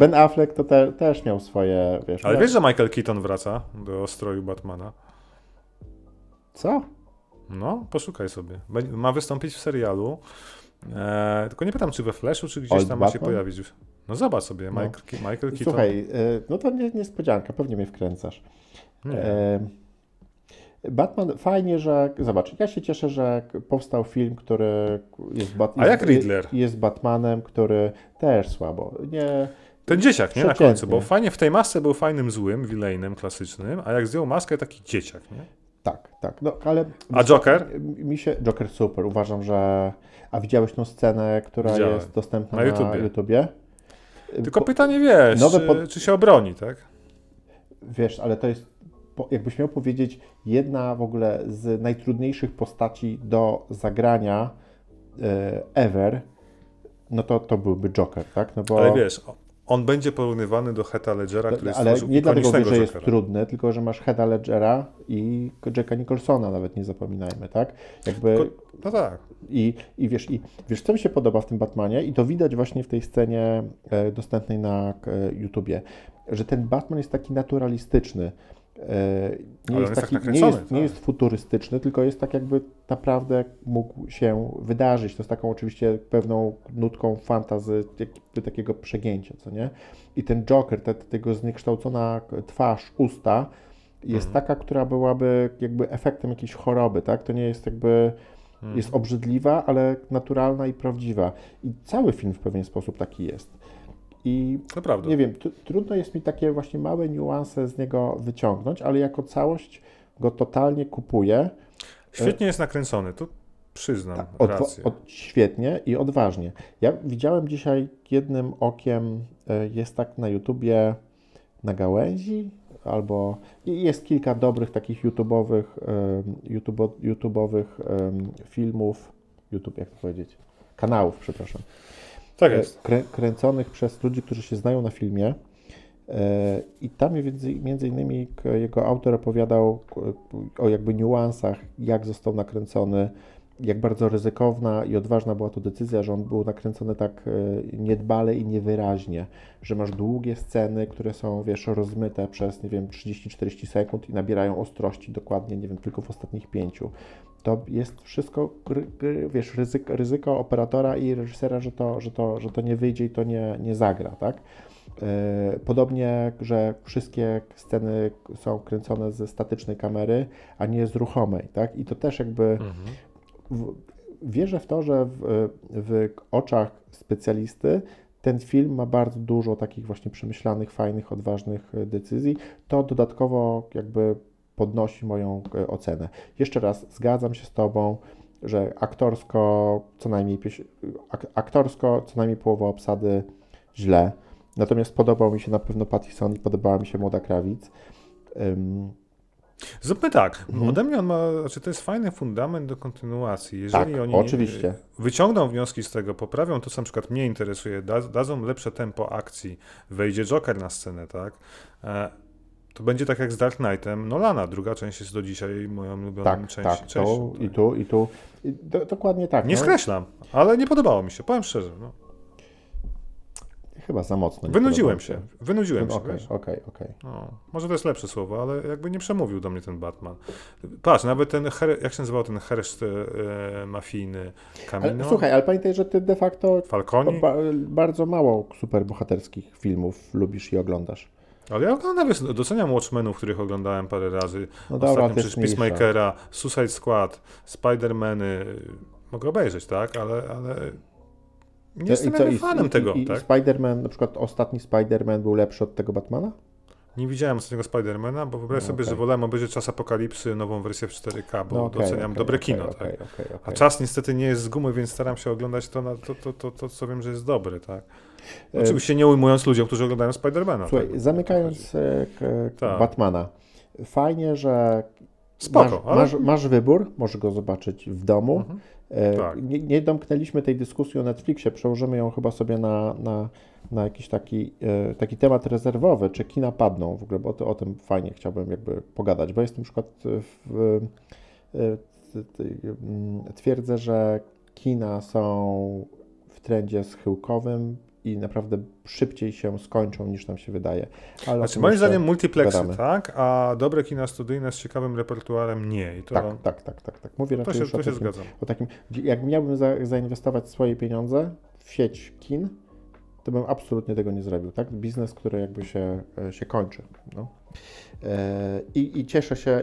Ben Affleck to też miał swoje... Wiesz, ale wiesz, że Michael Keaton wraca do stroju Batmana? Co? No, poszukaj sobie. Ma wystąpić w serialu. Tylko nie pytam, czy we Flashu, czy gdzieś tam ma się pojawić. No zobacz sobie, no. Michael Keaton. Słuchaj, no to niespodzianka, pewnie mnie wkręcasz. Batman, fajnie, że... Zobacz, ja się cieszę, że powstał film, który jest, jest Batmanem, który też słabo. Nie, ten dzieciak, nie? Na końcu, bo fajnie w tej masce był fajnym złym, vilainem klasycznym, a jak zdjął maskę, taki dzieciak, nie? Tak. No, ale a Joker? Joker super, uważam, że... A widziałeś tą scenę, która jest dostępna na YouTubie? Tylko pytanie, wiesz, czy się obroni, tak? Wiesz, ale to jest... Jakbyś miał powiedzieć, jedna w ogóle z najtrudniejszych postaci do zagrania ever, no to byłby Joker, tak? No bo... Ale wiesz, on będzie porównywany do Heath'a Ledgera, który jest ale nie dlatego, że jest trudny, tylko że masz Heath'a Ledgera i Jacka Nicholsona, nawet nie zapominajmy, tak? Jakby... No tak. I wiesz, co mi się podoba w tym Batmanie i to widać właśnie w tej scenie dostępnej na YouTubie, że ten Batman jest taki naturalistyczny. Nie jest futurystyczny, tylko jest tak jakby naprawdę mógł się wydarzyć. To z taką oczywiście pewną nutką fantasy, jakby takiego przegięcia, co nie? I ten Joker, tego zniekształcona twarz, usta jest taka, która byłaby jakby efektem jakiejś choroby, tak? To nie jest jakby... Jest obrzydliwa, ale naturalna i prawdziwa. I cały film w pewien sposób taki jest. I naprawdę. Nie wiem, trudno jest mi takie właśnie małe niuanse z niego wyciągnąć, ale jako całość go totalnie kupuję. Świetnie jest nakręcony, to przyznam rację. Świetnie i odważnie. Ja widziałem dzisiaj jednym okiem, jest tak na YouTubie na gałęzi, albo jest kilka dobrych takich YouTubeowych filmów, kanałów, przepraszam. Tak jest. Kręconych przez ludzi, którzy się znają na filmie i tam między innymi jego autor opowiadał o jakby niuansach, jak został nakręcony, jak bardzo ryzykowna i odważna była to decyzja, że on był nakręcony tak niedbale i niewyraźnie, że masz długie sceny, które są, wiesz, rozmyte przez, nie wiem, 30-40 sekund i nabierają ostrości dokładnie, nie wiem, tylko w ostatnich 5. To jest wszystko, wiesz, ryzyko operatora i reżysera, że to nie wyjdzie i to nie zagra, tak? Podobnie, że wszystkie sceny są kręcone ze statycznej kamery, a nie z ruchomej, tak? I to też jakby... Wierzę w to, że w oczach specjalisty ten film ma bardzo dużo takich właśnie przemyślanych, fajnych, odważnych decyzji. To dodatkowo jakby podnosi moją ocenę. Jeszcze raz, zgadzam się z Tobą, że aktorsko co najmniej połowa obsady źle. Natomiast podobał mi się na pewno Pattison i podobała mi się Młoda Krawic. Zróbmy tak. Ode mnie on ma, to jest fajny fundament do kontynuacji. Jeżeli oni wyciągną wnioski z tego, poprawią to, co na przykład mnie interesuje, dadzą lepsze tempo akcji, wejdzie Joker na scenę, tak? To będzie tak jak z Dark Knightem Nolana. Druga część jest do dzisiaj moją ulubioną częścią. Tak, częścią. I tu. Dokładnie tak. Nie skreślam, ale nie podobało mi się, powiem szczerze. No. Chyba za mocno. Wynudziłem się. Okej. No, może to jest lepsze słowo, ale jakby nie przemówił do mnie ten Batman. Patrz, nawet ten, jak się nazywał ten hereszt mafijny Camino. Ale, słuchaj, ale pamiętaj, że ty de facto Falconi? Bardzo mało superbohaterskich filmów lubisz i oglądasz. Ale ja oglądam, doceniam Watchmenów, których oglądałem parę razy. No ostatnio przecież Peacemakera, Suicide Squad, Spider-Many. Mogę obejrzeć, tak? Ale... Nie jestem fanem tego. I tak? Spider-Man, na przykład ostatni Spider-Man był lepszy od tego Batmana? Nie widziałem ostatniego Spider-Mana, bo wyobraź sobie, że wolałem obejrzeć Czas Apokalipsy, nową wersję w 4K, bo doceniam dobre kino. A czas niestety nie jest z gumy, więc staram się oglądać to, co wiem, że jest dobre. Tak? Oczywiście nie ujmując ludziom, którzy oglądają Spider-Mana. Słuchaj, tak, zamykając Batmana, fajnie, że masz wybór, możesz go zobaczyć w domu. Mhm. Tak. Nie domknęliśmy tej dyskusji o Netflixie, przełożymy ją chyba sobie na jakiś taki temat rezerwowy, czy kina padną w ogóle, bo o tym fajnie chciałbym jakby pogadać, bo jest na przykład twierdzę, że kina są w trendzie schyłkowym i naprawdę szybciej się skończą niż nam się wydaje. Ale znaczy moim zdaniem multiplexy, gadamy. Tak, a dobre kina studyjne z ciekawym repertuarem nie. I to... Tak. Mówię to raczej to się zgadzam. O takim, jak miałbym zainwestować swoje pieniądze w sieć kin, to bym absolutnie tego nie zrobił. Tak? Biznes, który jakby się kończy. No. I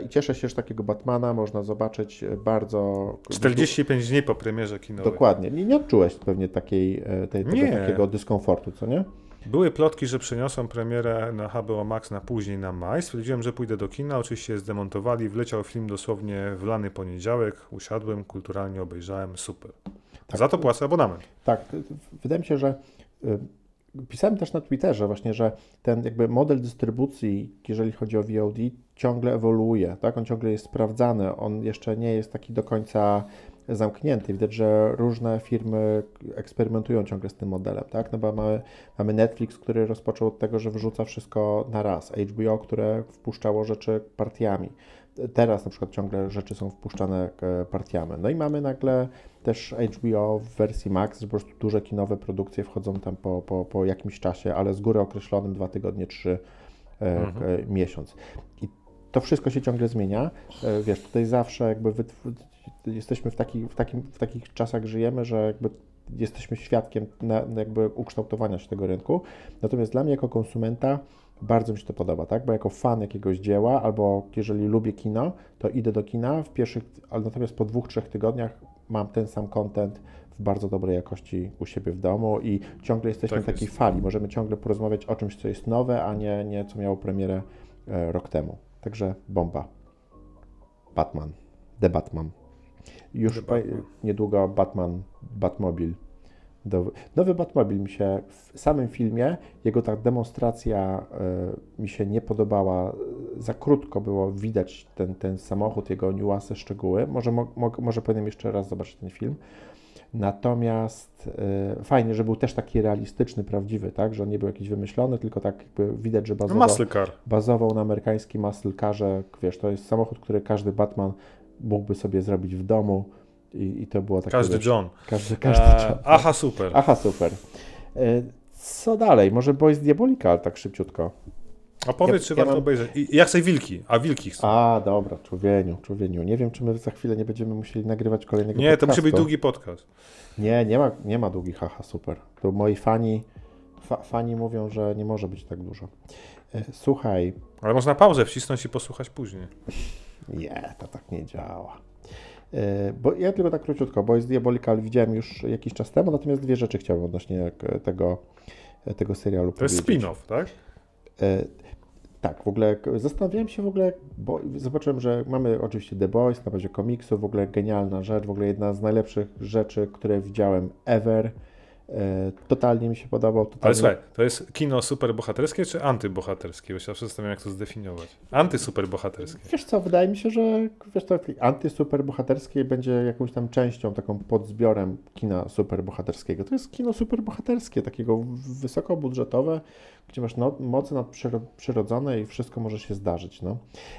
cieszę się, że takiego Batmana można zobaczyć bardzo... 45 dni po premierze kinowej. Dokładnie. Nie odczułeś pewnie takiego dyskomfortu, co nie? Były plotki, że przeniosą premierę na HBO Max na później, na maj. Stwierdziłem, że pójdę do kina, oczywiście je zdemontowali, wleciał film dosłownie w lany poniedziałek, usiadłem, kulturalnie obejrzałem, super. Tak. Za to płacę abonament. Tak, wydaje mi się, że... Pisałem też na Twitterze właśnie, że ten jakby model dystrybucji, jeżeli chodzi o VOD, ciągle ewoluuje, tak? On ciągle jest sprawdzany, on jeszcze nie jest taki do końca zamknięty. Widać, że różne firmy eksperymentują ciągle z tym modelem, tak? No bo mamy Netflix, który rozpoczął od tego, że wrzuca wszystko na raz, HBO, które wpuszczało rzeczy partiami. Teraz na przykład ciągle rzeczy są wpuszczane partiami. No i mamy nagle też HBO w wersji Max, że po prostu duże kinowe produkcje wchodzą tam po jakimś czasie, ale z góry określonym 2 tygodnie, 3 miesiąc. I to wszystko się ciągle zmienia. Wiesz, tutaj zawsze jakby jesteśmy w takich czasach żyjemy, że jakby jesteśmy świadkiem jakby ukształtowania się tego rynku. Natomiast dla mnie jako konsumenta bardzo mi się to podoba, tak? Bo jako fan jakiegoś dzieła, albo jeżeli lubię kino, to idę do kina natomiast po 2-3 tygodniach mam ten sam content w bardzo dobrej jakości u siebie w domu i ciągle jesteśmy w takiej fali. Możemy ciągle porozmawiać o czymś, co jest nowe, a nie co miało premierę rok temu. Także bomba. Batman. The Batman. Niedługo Batman, Batmobile. Nowy Batmobile mi się w samym filmie, jego ta demonstracja mi się nie podobała, za krótko było widać ten samochód, jego niuanse, szczegóły, może powinienem jeszcze raz zobaczyć ten film, natomiast fajnie, że był też taki realistyczny, prawdziwy, tak, że on nie był jakiś wymyślony, tylko tak jakby widać, że bazował na amerykańskim muscle carze, wiesz, to jest samochód, który każdy Batman mógłby sobie zrobić w domu. I to było takie... Każdy John. Aha, super. Co dalej? Może Boys Diabolical tak szybciutko. A powiedz, czy warto obejrzeć. Ja chcę wilki, a wilki chcę. A, dobra, człowieniu. Nie wiem, czy my za chwilę nie będziemy musieli nagrywać kolejnego podcastu. Nie, to musi być długi podcast. Nie ma długich, aha, super. To moi fani mówią, że nie może być tak dużo. Słuchaj... Ale można pauzę wcisnąć i posłuchać później. Nie, to tak nie działa. Bo ja tylko tak króciutko, bo jest Diabolical, widziałem już jakiś czas temu, natomiast 2 rzeczy chciałbym odnośnie tego serialu powiedzieć. To jest spin-off, tak? Tak, w ogóle zastanawiałem się bo zobaczyłem, że mamy oczywiście The Boys na bazie komiksu, w ogóle genialna rzecz, w ogóle jedna z najlepszych rzeczy, które widziałem ever. Totalnie mi się podobał. Totalnie. Ale słuchaj, to jest kino superbohaterskie czy antybohaterskie? Bo się zawsze zastanawiam, jak to zdefiniować. Antysuperbohaterskie. Wiesz co, wydaje mi się, że wiesz co, antysuperbohaterskie będzie jakąś tam częścią, taką podzbiorem kina superbohaterskiego. To jest kino superbohaterskie, takiego wysokobudżetowe, gdzie masz moce nadprzyrodzone i wszystko może się zdarzyć. No.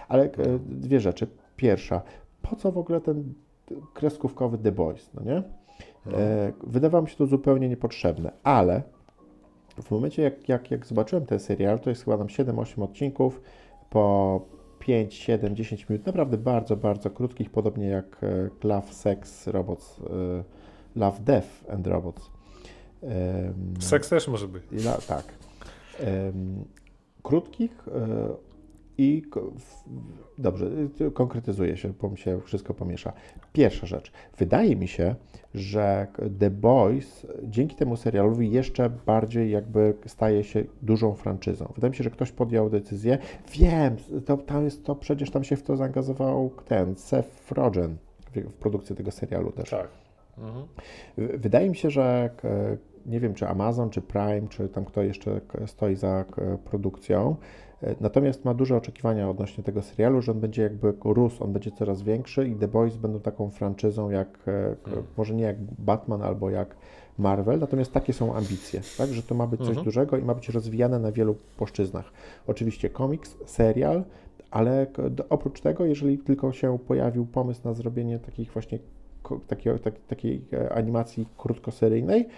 Ale dwie rzeczy. Pierwsza, po co w ogóle ten kreskówkowy The Boys, no nie? Wydawało mi się to zupełnie niepotrzebne, ale w momencie jak zobaczyłem ten serial, to jest chyba tam 7-8 odcinków po 5, 7, 10 minut, naprawdę bardzo, bardzo krótkich, podobnie jak Love, Sex, Robots, Love, Death and Robots. Seks też może być. Tak. Krótkich i dobrze, konkretyzuje się, bo mi się wszystko pomiesza. Pierwsza rzecz. Wydaje mi się, że The Boys dzięki temu serialowi jeszcze bardziej jakby staje się dużą franczyzą. Wydaje mi się, że ktoś podjął decyzję. Wiem, to przecież tam się w to zaangażował ten Seth Rogen w produkcję tego serialu też. Tak. Mhm. Wydaje mi się, że nie wiem, czy Amazon, czy Prime, czy tam kto jeszcze stoi za produkcją. Natomiast ma duże oczekiwania odnośnie tego serialu, że on będzie jakby rósł, on będzie coraz większy i The Boys będą taką franczyzą jak, może nie jak Batman albo jak Marvel, natomiast takie są ambicje, tak, że to ma być coś dużego i ma być rozwijane na wielu płaszczyznach. Oczywiście komiks, serial, ale oprócz tego, jeżeli tylko się pojawił pomysł na zrobienie takich właśnie takiej animacji krótkoseryjnej,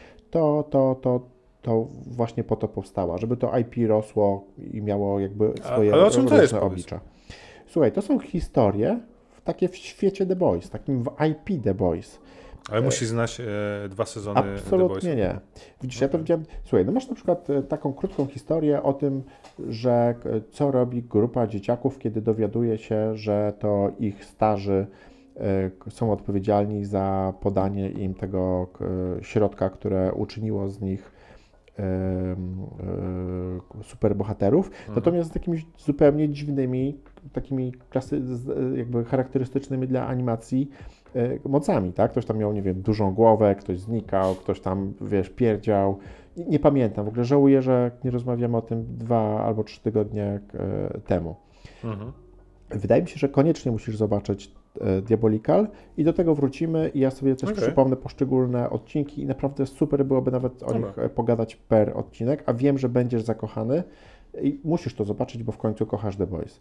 to właśnie po to powstała, żeby to IP rosło i miało jakby swoje różne oblicza. Słuchaj, to są historie takie w świecie The Boys, takim w IP The Boys. Ale musisz znać 2 sezony The Boys. Absolutnie nie. Widzisz, ja to widziałem. Słuchaj, no masz na przykład taką krótką historię o tym, że co robi grupa dzieciaków, kiedy dowiaduje się, że to ich starzy są odpowiedzialni za podanie im tego środka, które uczyniło z nich superbohaterów, natomiast z takimi zupełnie dziwnymi, takimi jakby charakterystycznymi dla animacji mocami, tak? Ktoś tam miał, nie wiem, dużą głowę, ktoś znikał, ktoś tam, wiesz, pierdział. Nie pamiętam, w ogóle żałuję, że nie rozmawiamy o tym 2 albo 3 tygodnie temu. Wydaje mi się, że koniecznie musisz zobaczyć Diabolical i do tego wrócimy i ja sobie też przypomnę poszczególne odcinki i naprawdę super byłoby nawet o nich pogadać per odcinek, a wiem, że będziesz zakochany i musisz to zobaczyć, bo w końcu kochasz The Boys.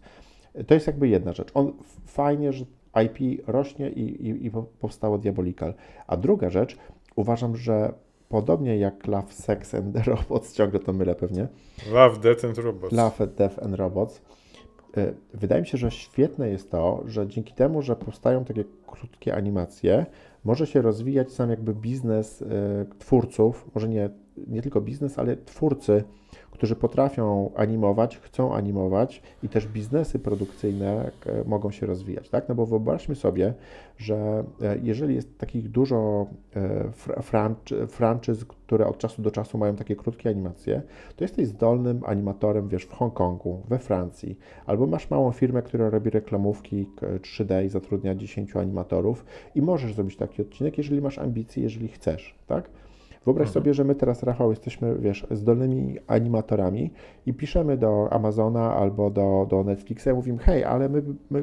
To jest jakby jedna rzecz. On fajnie, że IP rośnie i powstało Diabolical. A druga rzecz, uważam, że podobnie jak Love, Sex and Robots, ciągle to mylę pewnie. Love, Death and Robots. Wydaje mi się, że świetne jest to, że dzięki temu, że powstają takie krótkie animacje, może się rozwijać sam jakby biznes twórców, może nie tylko biznes, ale twórcy, którzy potrafią animować, chcą animować i też biznesy produkcyjne mogą się rozwijać, tak? No bo wyobraźmy sobie, że jeżeli jest takich dużo franczyz, które od czasu do czasu mają takie krótkie animacje, to jesteś zdolnym animatorem, wiesz, w Hongkongu, we Francji, albo masz małą firmę, która robi reklamówki 3D i zatrudnia 10 animatorów i możesz zrobić taki odcinek, jeżeli masz ambicje, jeżeli chcesz, tak? Wyobraź sobie, że my teraz, Rafał, jesteśmy, wiesz, zdolnymi animatorami i piszemy do Amazona albo do Netflixa i mówimy, hej, ale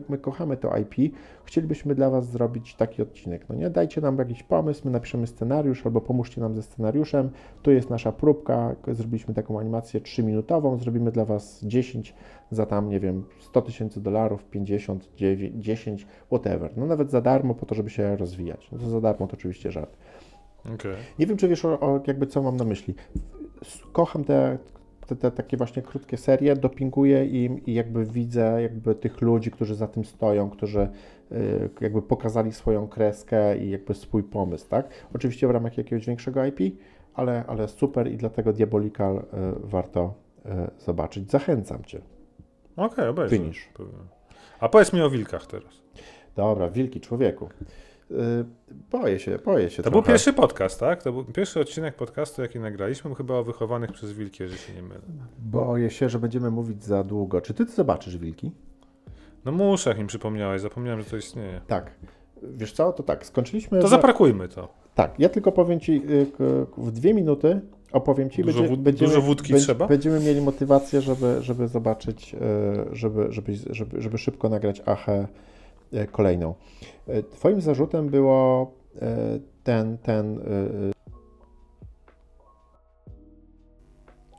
my kochamy to IP, chcielibyśmy dla was zrobić taki odcinek, no nie? Dajcie nam jakiś pomysł, my napiszemy scenariusz albo pomóżcie nam ze scenariuszem, to jest nasza próbka, zrobiliśmy taką animację 3-minutową, zrobimy dla was 10 za tam, nie wiem, $100,000, 50, 9, 10, whatever, no nawet za darmo po to, żeby się rozwijać, no to za darmo to oczywiście żart. Okay. Nie wiem, czy wiesz, jakby co mam na myśli. Kocham te takie właśnie krótkie serie, dopinguję im i jakby widzę jakby tych ludzi, którzy za tym stoją, którzy jakby pokazali swoją kreskę i jakby swój pomysł, tak? Oczywiście w ramach jakiegoś większego IP, ale super i dlatego Diabolical warto zobaczyć. Zachęcam cię. Okej, obejrzę. Finish. A powiedz mi o wilkach teraz. Dobra, wilki, człowieku. Boję się. To trochę. Był pierwszy podcast, tak? To był pierwszy odcinek podcastu, jaki nagraliśmy, chyba o Wychowanych przez Wilki, jeżeli się nie mylę. Boję się, że będziemy mówić za długo. Czy ty zobaczysz Wilki? No muszę, jak mi przypomniałeś. Zapomniałem, że to istnieje. Tak. Wiesz co, to tak, skończyliśmy... To zaprakujmy to. Tak, ja tylko powiem Ci w 2 minuty, opowiem Ci, będziemy mieli motywację, żeby zobaczyć, żeby szybko nagrać Achę kolejną. Twoim zarzutem było ten...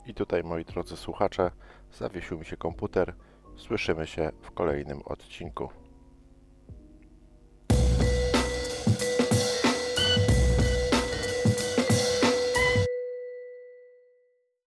I tutaj, moi drodzy słuchacze, zawiesił mi się komputer. Słyszymy się w kolejnym odcinku.